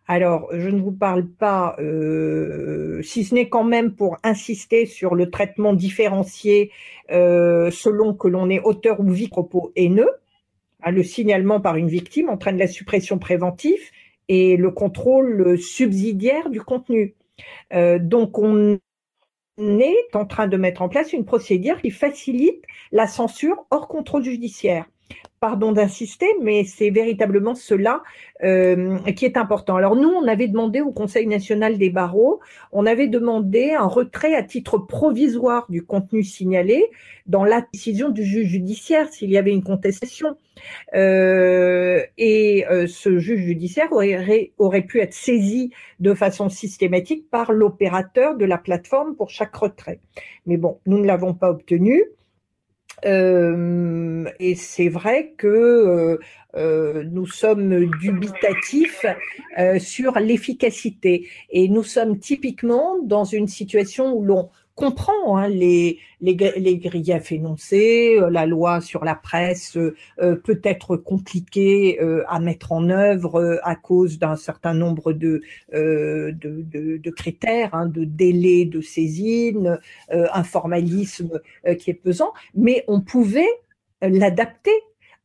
Alors, je ne vous parle pas, si ce n'est quand même pour insister sur le traitement différencié selon que l'on est auteur ou victime de propos haineux. Le signalement par une victime entraîne la suppression préventive et le contrôle subsidiaire du contenu. Donc, on est en train de mettre en place une procédure qui facilite la censure hors contrôle judiciaire. Pardon d'insister, mais c'est véritablement cela qui est important. Alors nous, on avait demandé au Conseil national du barreau, on avait demandé un retrait à titre provisoire du contenu signalé dans la décision du juge judiciaire s'il y avait une contestation. Et ce juge judiciaire aurait pu être saisi de façon systématique par l'opérateur de la plateforme pour chaque retrait. Mais bon, nous ne l'avons pas obtenu. Et c'est vrai que nous sommes dubitatifs sur l'efficacité et nous sommes typiquement dans une situation où l'on comprend hein, les griefs énoncés, la loi sur la presse peut être compliquée à mettre en œuvre à cause d'un certain nombre de critères, hein, de délais de saisine, un formalisme qui est pesant, mais on pouvait l'adapter.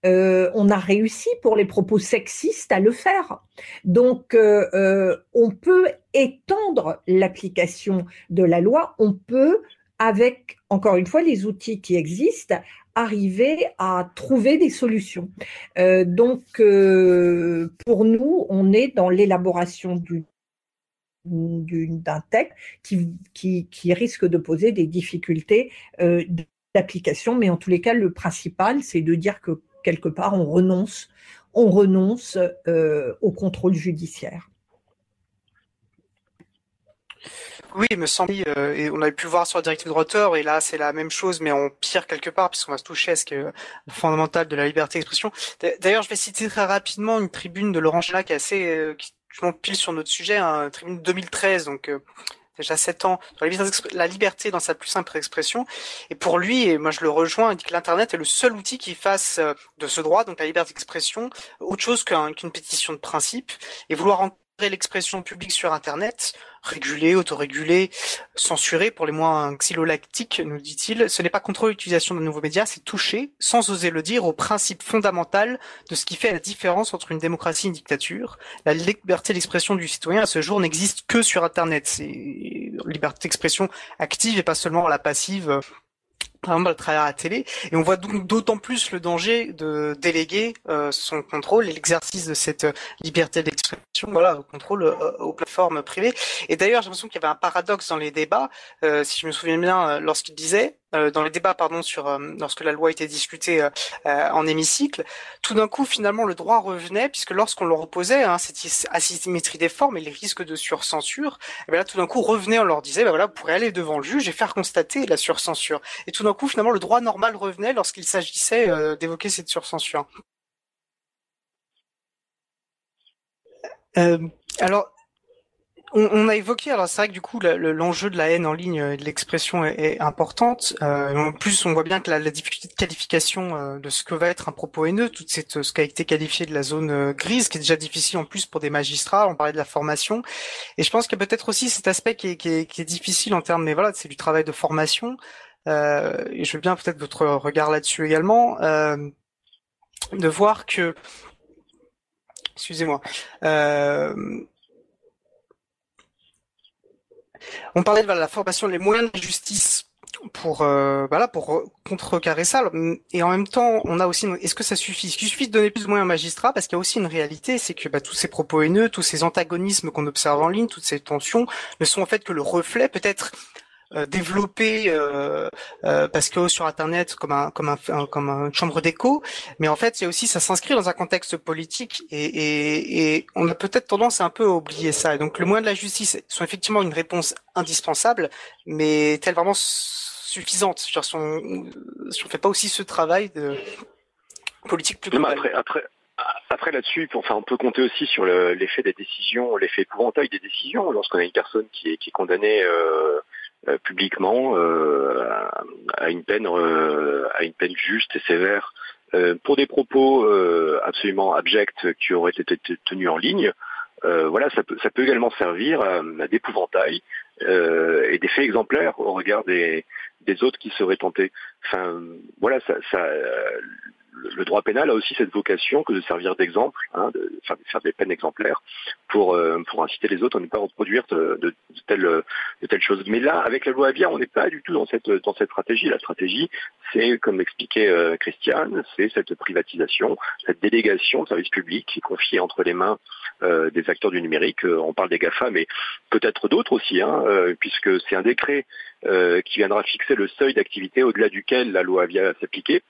On a réussi pour les propos sexistes à le faire. Donc, on peut étendre l'application de la loi, on peut, avec, encore une fois, les outils qui existent, arriver à trouver des solutions. Donc, pour nous, on est dans l'élaboration d'un texte qui risque de poser des difficultés d'application, mais en tous les cas, le principal, c'est de dire que quelque part, on renonce au contrôle judiciaire. Oui, il me semble, et on avait pu voir sur la directive droit d'auteur, et là c'est la même chose, mais en pire quelque part, puisqu'on va se toucher à ce qui est fondamental de la liberté d'expression. D'ailleurs, je vais citer très rapidement une tribune de Laurent Gélin qui est assez, qui pile sur notre sujet, hein, tribune 2013, donc déjà 7 ans, la liberté dans sa plus simple expression. Et pour lui, et moi je le rejoins, il dit que l'Internet est le seul outil qui fasse de ce droit, donc la liberté d'expression, autre chose qu'une pétition de principe. Et vouloir entrer l'expression publique sur Internet, réguler, autoréguler, censurer, pour les moins xylolactiques, nous dit-il, ce n'est pas contrôler l'utilisation de nouveaux médias, c'est toucher, sans oser le dire, au principe fondamental de ce qui fait la différence entre une démocratie et une dictature. La liberté d'expression du citoyen, à ce jour, n'existe que sur Internet. C'est une liberté d'expression active et pas seulement la passive, par exemple, à travers la télé. Et on voit donc d'autant plus le danger de déléguer son contrôle et l'exercice de cette liberté d'expression, voilà, au contrôle aux plateformes privées. Et d'ailleurs, j'ai l'impression qu'il y avait un paradoxe dans les débats, si je me souviens bien, lorsqu'il disait, dans les débats, pardon, sur lorsque la loi était discutée en hémicycle, tout d'un coup, finalement, le droit revenait, puisque lorsqu'on le reposait, hein, cette asymétrie des formes et les risques de surcensure, et bien là, tout d'un coup, revenait, on leur disait, ben voilà, vous pourrez aller devant le juge et faire constater la surcensure. Et tout d'un coup, finalement, le droit normal revenait lorsqu'il s'agissait d'évoquer cette surcensure. Alors, on a évoqué, alors c'est vrai que du coup l'enjeu de la haine en ligne et de l'expression est importante. En plus, on voit bien que la difficulté de qualification de ce que va être un propos haineux, toute ce qui a été qualifié de la zone grise, qui est déjà difficile en plus pour des magistrats. On parlait de la formation, et je pense qu'il y a peut-être aussi cet aspect qui est difficile en termes, mais voilà, c'est du travail de formation. Et je veux bien peut-être votre regard là-dessus également, de voir que, excusez-moi. On parlait de la formation, les moyens de justice pour contrecarrer ça. Et en même temps, on a aussi, est-ce que ça suffit? Est-ce qu'il suffit de donner plus de moyens aux magistrats? Parce qu'il y a aussi une réalité, c'est que tous ces propos haineux, tous ces antagonismes qu'on observe en ligne, toutes ces tensions, ne sont en fait que le reflet peut-être développé parce que sur Internet comme une chambre d'écho, mais en fait il y a aussi, ça s'inscrit dans un contexte politique et on a peut-être tendance à un peu oublier ça. Et donc le moyen de la justice sont effectivement une réponse indispensable, mais est-elle vraiment suffisante? Je veux dire, si on fait pas aussi ce travail de politique plus global. Après là-dessus, on peut compter aussi sur l'effet des décisions, l'effet épouvantail des décisions lorsqu'on a une personne qui est condamnée publiquement à une peine juste et sévère pour des propos absolument abjects qui auraient été tenus en ligne. Voilà, ça peut également servir à d'épouvantail et d'effet exemplaire au regard des autres qui seraient tentés. Enfin, voilà, le droit pénal a aussi cette vocation que de servir d'exemple, hein, de faire des peines exemplaires pour inciter les autres à ne pas reproduire de telles choses. Mais là, avec la loi Avia, on n'est pas du tout dans cette stratégie. La stratégie, c'est, comme l'expliquait Christiane, c'est cette privatisation, cette délégation de services publics qui est confiée entre les mains des acteurs du numérique. On parle des GAFA, mais peut-être d'autres aussi, hein, puisque c'est un décret qui viendra fixer le seuil d'activité au-delà duquel la loi Avia va s'appliquer.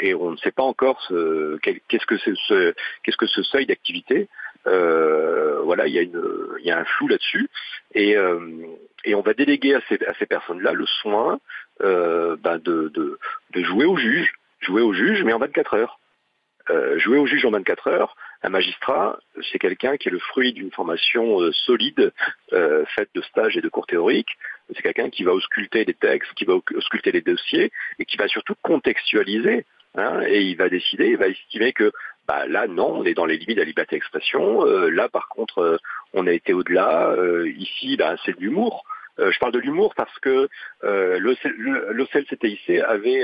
Et on ne sait pas encore qu'est-ce que ce seuil d'activité. Voilà, il y a un flou là-dessus, et on va déléguer à ces personnes-là le soin de jouer au juge, mais en 24 heures. Jouer au juge en 24 heures, un magistrat, c'est quelqu'un qui est le fruit d'une formation solide, faite de stages et de cours théoriques, C'est quelqu'un qui va ausculter les textes, qui va ausculter les dossiers et qui va surtout contextualiser. Hein, et il va décider, il va estimer que là, non, on est dans les limites de la liberté d'expression. Là, par contre, on a été au-delà. Ici, c'est de l'humour. Je parle de l'humour parce que le CLCTIC avait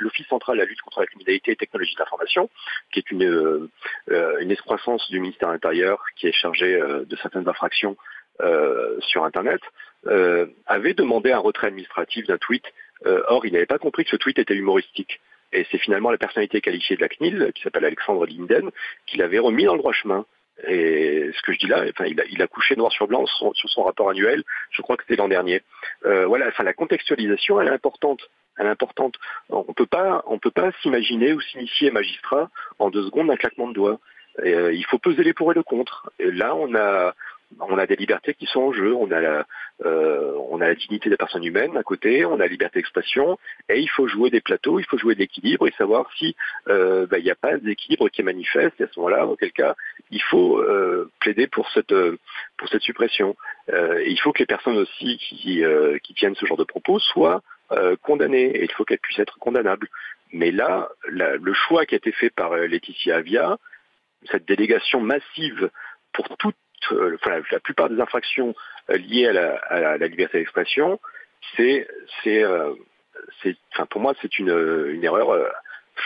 l'Office central de la lutte contre la criminalité et technologie de l'information, qui est une escroissance du ministère de l'Intérieur qui est chargée de certaines infractions sur Internet, avait demandé un retrait administratif d'un tweet. Or, il n'avait pas compris que ce tweet était humoristique. Et c'est finalement la personnalité qualifiée de la CNIL, qui s'appelle Alexandre Linden, qui l'avait remis dans le droit chemin. Et ce que je dis là, il a couché noir sur blanc sur son rapport annuel, je crois que c'était l'an dernier. La contextualisation, elle est importante. On peut pas s'imaginer ou s'initier magistrat en 2 secondes d'un claquement de doigts. Et, il faut peser les pour et le contre. Et là, on a des libertés qui sont en jeu. On a la dignité des personnes humaines à côté, on a la liberté d'expression, et il faut jouer des plateaux, il faut jouer de l'équilibre et savoir si il n'y a pas d'équilibre qui est manifeste. Et à ce moment-là, auquel cas, il faut plaider pour cette suppression. Et il faut que les personnes aussi qui tiennent ce genre de propos soient condamnées, et il faut qu'elles puissent être condamnables. Mais là, le choix qui a été fait par Laetitia Avia, cette délégation massive pour toute la plupart des infractions liées à la liberté d'expression, pour moi, c'est une erreur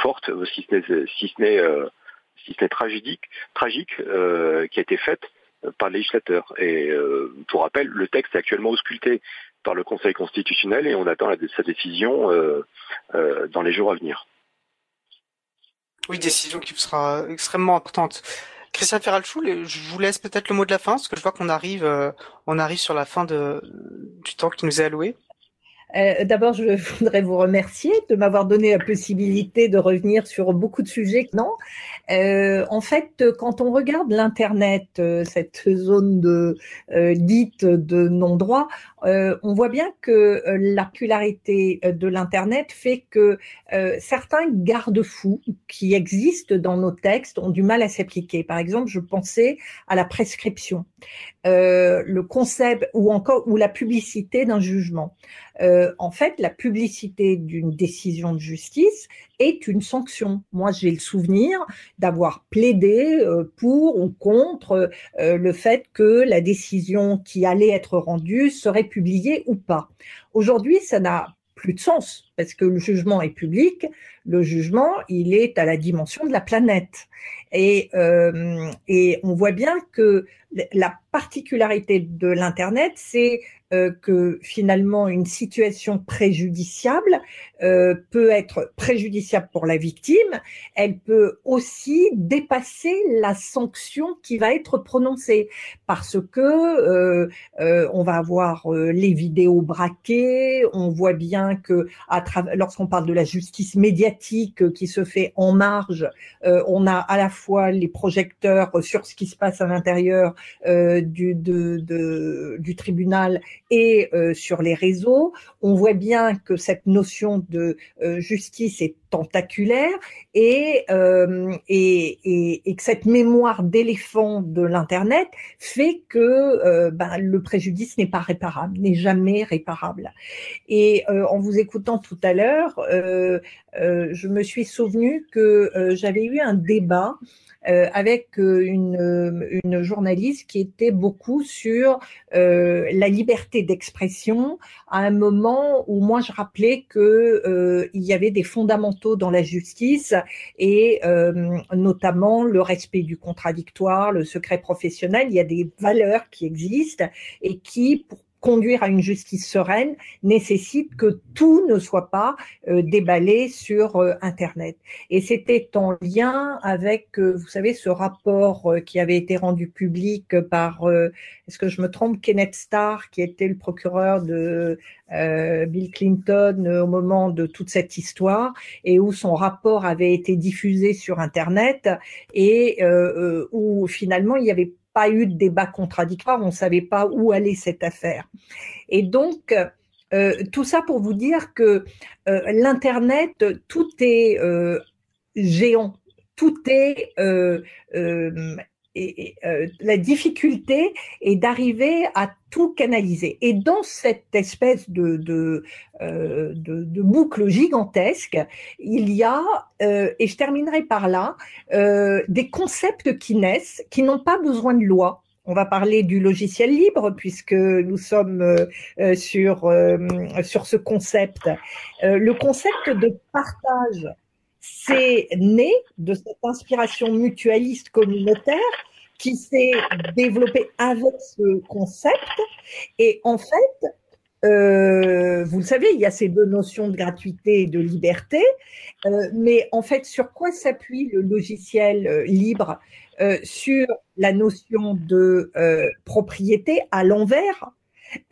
forte, si ce n'est tragique, qui a été faite par le législateur. Et pour rappel, le texte est actuellement ausculté par le Conseil constitutionnel et on attend sa décision dans les jours à venir. Oui, décision qui sera extrêmement importante. Christiane Féral-Schuhl, je vous laisse peut-être le mot de la fin, parce que je vois qu'on arrive, sur la fin du temps qui nous est alloué. D'abord, je voudrais vous remercier de m'avoir donné la possibilité de revenir sur beaucoup de sujets. En fait, quand on regarde l'Internet, cette zone dite de non-droit, on voit bien que la popularité de l'Internet fait que certains garde-fous qui existent dans nos textes ont du mal à s'appliquer. Par exemple, je pensais à la prescription, le concept ou la publicité d'un jugement. En fait, la publicité d'une décision de justice est une sanction. Moi, j'ai le souvenir d'avoir plaidé pour ou contre le fait que la décision qui allait être rendue serait publiée ou pas. Aujourd'hui, ça n'a plus de sens parce que le jugement est public. Le jugement, il est à la dimension de la planète. Et on voit bien que la particularité de l'Internet, c'est que finalement une situation préjudiciable peut être préjudiciable pour la victime, elle peut aussi dépasser la sanction qui va être prononcée parce que on va avoir les vidéos braquées, on voit bien que lorsqu'on parle de la justice médiatique qui se fait en marge, on a à la fois les projecteurs sur ce qui se passe à l'intérieur du tribunal et sur les réseaux. On voit bien que cette notion de justice est tentaculaire et que cette mémoire d'éléphant de l'Internet fait que le préjudice n'est pas réparable, n'est jamais réparable. Et en vous écoutant tout à l'heure, je me suis souvenu que j'avais eu un débat avec une journaliste qui était beaucoup sur la liberté d'expression à un moment où moi je rappelais que il y avait des fondamentaux dans la justice et notamment le respect du contradictoire, le secret professionnel. Il y a des valeurs qui existent et qui, pour conduire à une justice sereine, nécessite que tout ne soit pas déballé sur Internet. Et c'était en lien avec, vous savez, ce rapport qui avait été rendu public par, est-ce que je me trompe, Kenneth Starr, qui était le procureur de Bill Clinton au moment de toute cette histoire, et où son rapport avait été diffusé sur Internet et où finalement il y avait pas eu de débat contradictoire, on ne savait pas où allait cette affaire. Et donc, tout ça pour vous dire que l'Internet, tout est géant, tout est la difficulté est d'arriver à tout canaliser. Et dans cette espèce de boucle gigantesque, il y a, et je terminerai par là, des concepts qui naissent, qui n'ont pas besoin de loi. On va parler du logiciel libre puisque nous sommes sur ce concept. Le concept de partage, c'est né de cette inspiration mutualiste communautaire qui s'est développée avec ce concept. Et en fait, vous le savez, il y a ces deux notions de gratuité et de liberté, mais en fait, sur quoi s'appuie le logiciel libre ? Sur la notion de propriété à l'envers.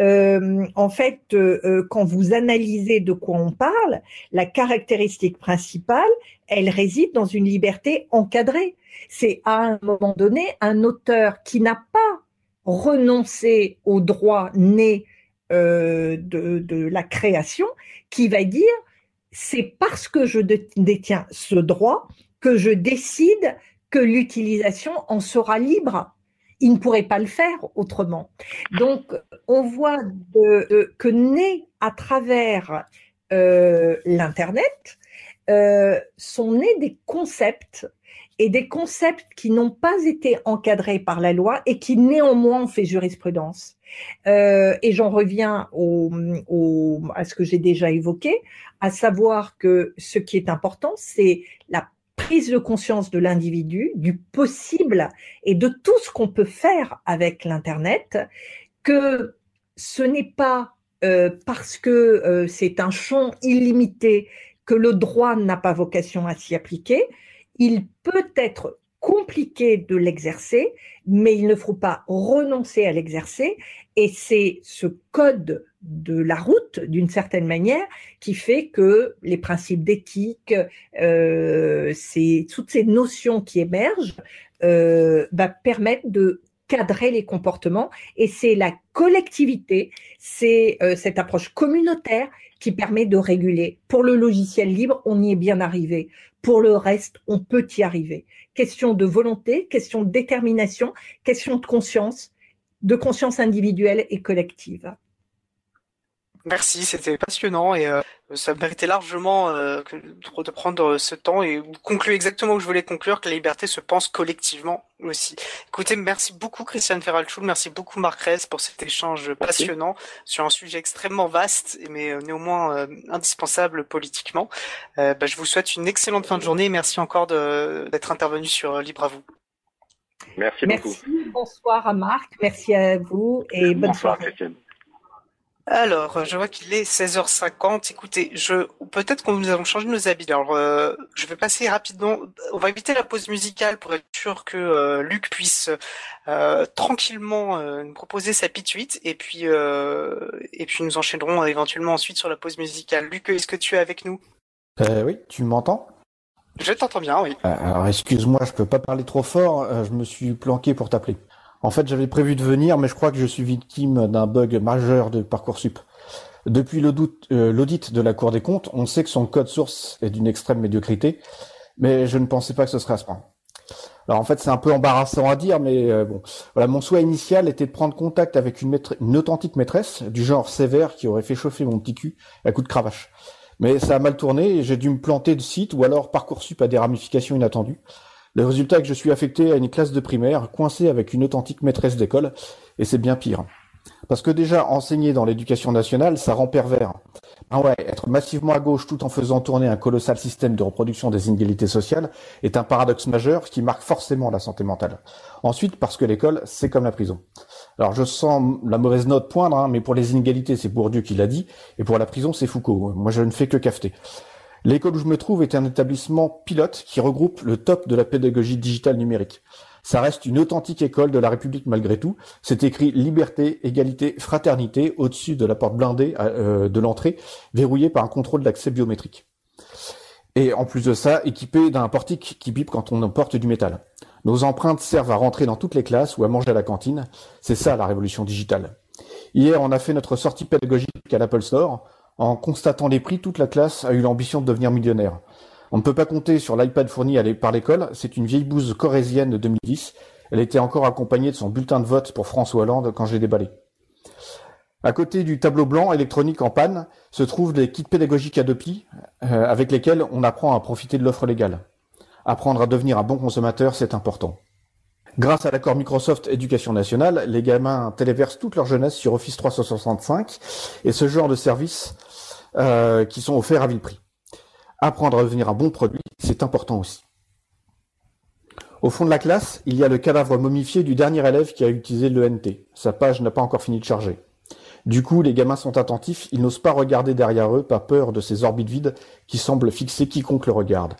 En fait, quand vous analysez de quoi on parle, la caractéristique principale, elle réside dans une liberté encadrée. C'est à un moment donné, un auteur qui n'a pas renoncé aux droits nés de la création, qui va dire « c'est parce que je détiens ce droit que je décide » que l'utilisation en sera libre. Il ne pourrait pas le faire autrement. Donc, on voit que naît à travers l'Internet, sont nés des concepts, et des concepts qui n'ont pas été encadrés par la loi et qui néanmoins ont fait jurisprudence. Et j'en reviens à ce que j'ai déjà évoqué, à savoir que ce qui est important, c'est la prise de conscience de l'individu, du possible et de tout ce qu'on peut faire avec l'Internet, que ce n'est pas parce que c'est un champ illimité que le droit n'a pas vocation à s'y appliquer. Il peut être compliqué de l'exercer, mais il ne faut pas renoncer à l'exercer. Et c'est ce code de la route, d'une certaine manière, qui fait que les principes d'éthique, toutes ces notions qui émergent, permettent de cadrer les comportements. Et c'est la collectivité, c'est cette approche communautaire qui permet de réguler. Pour le logiciel libre, on y est bien arrivé. Pour le reste, on peut y arriver. Question de volonté, question de détermination, question de conscience individuelle et collective. Merci, c'était passionnant et ça méritait largement de prendre ce temps et conclure exactement où je voulais conclure, que la liberté se pense collectivement aussi. Écoutez, merci beaucoup Christiane Féral-Schuhl, merci beaucoup Marc Rees pour cet échange passionnant sur un sujet extrêmement vaste mais néanmoins indispensable politiquement. Je vous souhaite une excellente fin de journée et merci encore d'être intervenu sur Libre à vous. Merci beaucoup. Merci, bonsoir à Marc, merci à vous et bonne soirée. Christiane. Alors, je vois qu'il est 16h50. Écoutez, peut-être que nous allons changer nos habits. Alors, je vais passer rapidement. On va éviter la pause musicale pour être sûr que Luc puisse tranquillement nous proposer sa pituite. Et puis nous enchaînerons éventuellement ensuite sur la pause musicale. Luc, est-ce que tu es avec nous ? Oui, tu m'entends ? Je t'entends bien, oui. Alors, excuse-moi, je peux pas parler trop fort. Je me suis planqué pour t'appeler. En fait, j'avais prévu de venir, mais je crois que je suis victime d'un bug majeur de Parcoursup. Depuis l'audit de la Cour des comptes, on sait que son code source est d'une extrême médiocrité, mais je ne pensais pas que ce serait à ce point. Alors en fait, c'est un peu embarrassant à dire, mais bon. Voilà, mon souhait initial était de prendre contact avec une authentique maîtresse, du genre sévère, qui aurait fait chauffer mon petit cul à coups de cravache. Mais ça a mal tourné, et j'ai dû me planter de site, ou alors Parcoursup a des ramifications inattendues. Le résultat est que je suis affecté à une classe de primaire, coincé avec une authentique maîtresse d'école, et c'est bien pire. Parce que déjà, enseigner dans l'éducation nationale, ça rend pervers. Ah ouais, être massivement à gauche tout en faisant tourner un colossal système de reproduction des inégalités sociales est un paradoxe majeur qui marque forcément la santé mentale. Ensuite, parce que l'école, c'est comme la prison. Alors je sens la mauvaise note poindre, mais pour les inégalités, c'est Bourdieu qui l'a dit, et pour la prison, c'est Foucault. Moi, je ne fais que cafeter. L'école où je me trouve est un établissement pilote qui regroupe le top de la pédagogie digitale numérique. Ça reste une authentique école de la République malgré tout. C'est écrit liberté, égalité, fraternité au-dessus de la porte blindée de l'entrée, verrouillée par un contrôle d'accès biométrique. Et en plus de ça, équipée d'un portique qui bip quand on emporte du métal. Nos empreintes servent à rentrer dans toutes les classes ou à manger à la cantine. C'est ça la révolution digitale. Hier, on a fait notre sortie pédagogique à l'Apple Store. En constatant les prix, toute la classe a eu l'ambition de devenir millionnaire. On ne peut pas compter sur l'iPad fourni par l'école, c'est une vieille bouse corrézienne de 2010, Elle était encore accompagnée de son bulletin de vote pour François Hollande quand j'ai déballé. À côté du tableau blanc électronique en panne se trouvent les kits pédagogiques Adopi avec lesquels on apprend à profiter de l'offre légale. Apprendre à devenir un bon consommateur, c'est important. Grâce à l'accord Microsoft Éducation nationale, les gamins téléversent toute leur jeunesse sur Office 365 et ce genre de services qui sont offerts à vil prix. Apprendre à devenir un bon produit, c'est important aussi. Au fond de la classe, il y a le cadavre momifié du dernier élève qui a utilisé l'ENT. Sa page n'a pas encore fini de charger. Du coup, les gamins sont attentifs, ils n'osent pas regarder derrière eux, pas peur de ces orbites vides qui semblent fixer quiconque le regarde.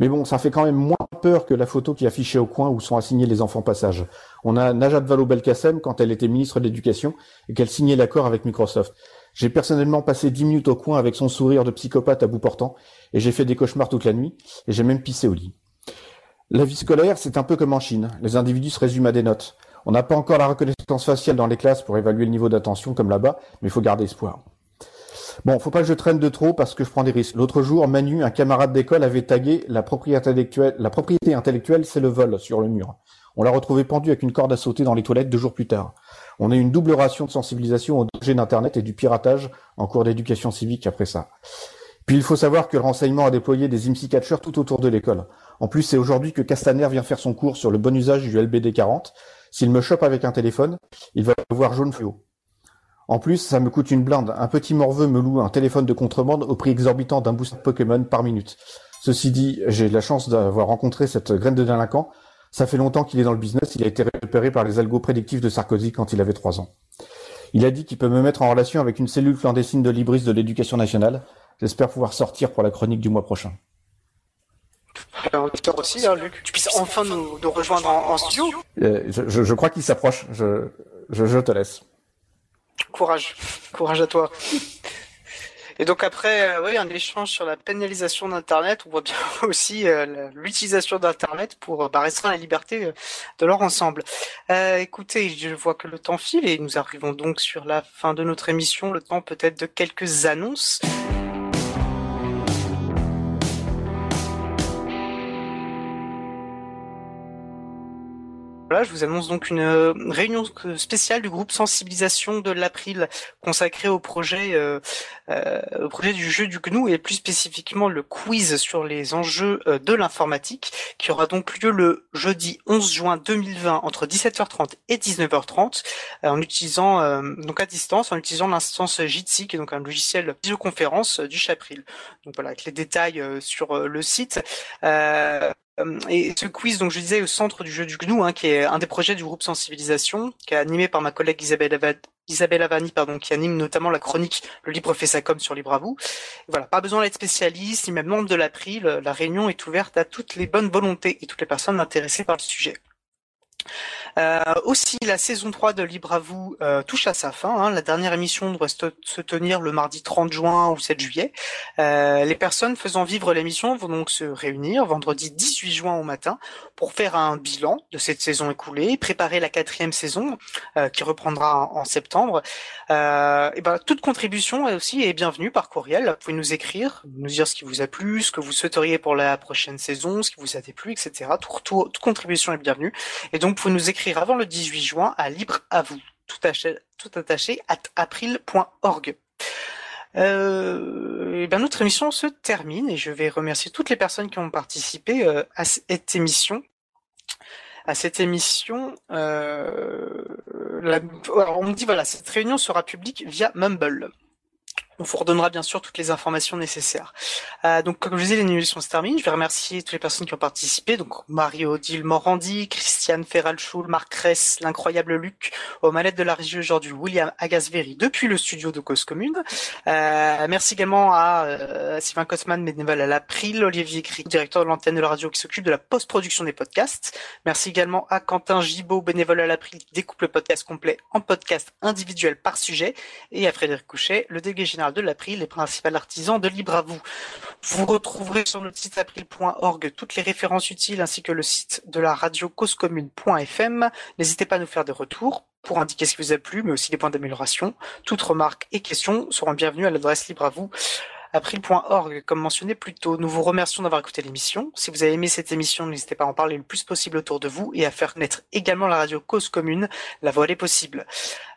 Mais bon, ça fait quand même moins peur que la photo qui est affichée au coin où sont assignés les enfants passage. On a Najat Vallaud-Belkacem quand elle était ministre de l'Éducation et qu'elle signait l'accord avec Microsoft. J'ai personnellement passé 10 minutes au coin avec son sourire de psychopathe à bout portant et j'ai fait des cauchemars toute la nuit et j'ai même pissé au lit. La vie scolaire, c'est un peu comme en Chine. Les individus se résument à des notes. On n'a pas encore la reconnaissance faciale dans les classes pour évaluer le niveau d'attention comme là-bas, mais il faut garder espoir. Bon, faut pas que je traîne de trop parce que je prends des risques. L'autre jour, Manu, un camarade d'école, avait tagué « La propriété intellectuelle, c'est le vol » sur le mur. On l'a retrouvé pendu avec une corde à sauter dans les toilettes 2 jours plus tard. On a eu une double ration de sensibilisation au danger d'Internet et du piratage en cours d'éducation civique après ça. Puis il faut savoir que le renseignement a déployé des IMSI catchers tout autour de l'école. En plus, c'est aujourd'hui que Castaner vient faire son cours sur le bon usage du LBD 40. S'il me chope avec un téléphone, il va me voir jaune fluo. En plus, ça me coûte une blinde. Un petit morveux me loue un téléphone de contrebande au prix exorbitant d'un booster Pokémon par minute. Ceci dit, j'ai la chance d'avoir rencontré cette graine de délinquant. Ça fait longtemps qu'il est dans le business. Il a été repéré par les algos prédictifs de Sarkozy quand il avait 3 ans. Il a dit qu'il peut me mettre en relation avec une cellule clandestine de Libris de l'Éducation nationale. J'espère pouvoir sortir pour la chronique du mois prochain. J'espère aussi, là, Luc, tu puisses enfin nous rejoindre en studio. Je crois qu'il s'approche. Je te laisse. Courage à toi. Et donc après, oui, un échange sur la pénalisation d'Internet. On voit bien aussi l'utilisation d'Internet pour restreindre la liberté de leur ensemble. Écoutez, je vois que le temps file et nous arrivons donc sur la fin de notre émission. Le temps peut-être de quelques annonces. Voilà, je vous annonce donc une réunion spéciale du groupe sensibilisation de l'April consacrée au projet du jeu du GNU et plus spécifiquement le quiz sur les enjeux de l'informatique qui aura donc lieu le jeudi 11 juin 2020 entre 17h30 et 19h30 en utilisant donc à distance en utilisant l'instance Jitsi qui est donc un logiciel visioconférence du Chapril. Donc voilà, avec les détails sur le site. Et ce quiz, donc je disais, au centre du jeu du GNU, qui est un des projets du groupe sensibilisation, qui est animé par ma collègue Isabelle Avani, qui anime notamment la chronique Le Libre fait sa com sur Libre à vous. Et voilà, pas besoin d'être spécialiste, ni même membre de l'April, la réunion est ouverte à toutes les bonnes volontés et toutes les personnes intéressées par le sujet. Aussi, la saison 3 de Libre à vous touche à sa fin. La dernière émission doit se tenir le mardi 30 juin ou 7 juillet. Les personnes faisant vivre l'émission vont donc se réunir vendredi 18 juin au matin pour faire un bilan de cette saison écoulée, préparer la 4e saison qui reprendra en septembre. Toute contribution aussi est bienvenue par courriel. Vous pouvez nous écrire, nous dire ce qui vous a plu, ce que vous souhaiteriez pour la prochaine saison, ce qui vous a déplu, etc. Toute contribution est bienvenue. Et donc, vous pouvez nous écrire avant le 18 juin à Libre à vous, tout attaché @april.org. Notre émission se termine et je vais remercier toutes les personnes qui ont participé à cette émission. Alors on me dit voilà, cette réunion sera publique via Mumble. On vous redonnera bien sûr toutes les informations nécessaires. Donc comme je disais, l'émission se termine. Je vais remercier toutes les personnes qui ont participé. Donc Marie-Odile Morandi, Christiane Féral-Schuhl, Marc Rees, l'incroyable Luc, aux manettes de la régie aujourd'hui, William Agasvery depuis le studio de Cause Commune. Merci également à Sylvain Cosman, bénévole à l'April, Olivier Cri, directeur de l'antenne de la radio qui s'occupe de la post-production des podcasts. Merci également à Quentin Gibaud, bénévole à l'April, qui découpe le podcast complet en podcasts individuels par sujet, et à Frédéric Couchet, le délégué général de l'April, les principaux artisans de Libre à vous. Vous retrouverez sur notre site april.org toutes les références utiles ainsi que le site de la radio causecommune.fm. N'hésitez pas à nous faire des retours pour indiquer ce qui vous a plu, mais aussi des points d'amélioration. Toutes remarques et questions seront bienvenues à l'adresse Libre à vous april.org, comme mentionné plus tôt. Nous vous remercions d'avoir écouté l'émission. Si vous avez aimé cette émission, n'hésitez pas à en parler le plus possible autour de vous et à faire connaître également la radio Cause Commune, la voix des possibles.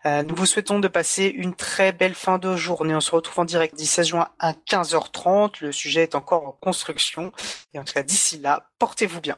Nous vous souhaitons de passer une très belle fin de journée. On se retrouve en direct du 16 juin à 15h30. Le sujet est encore en construction. Et en tout cas, d'ici là, portez-vous bien.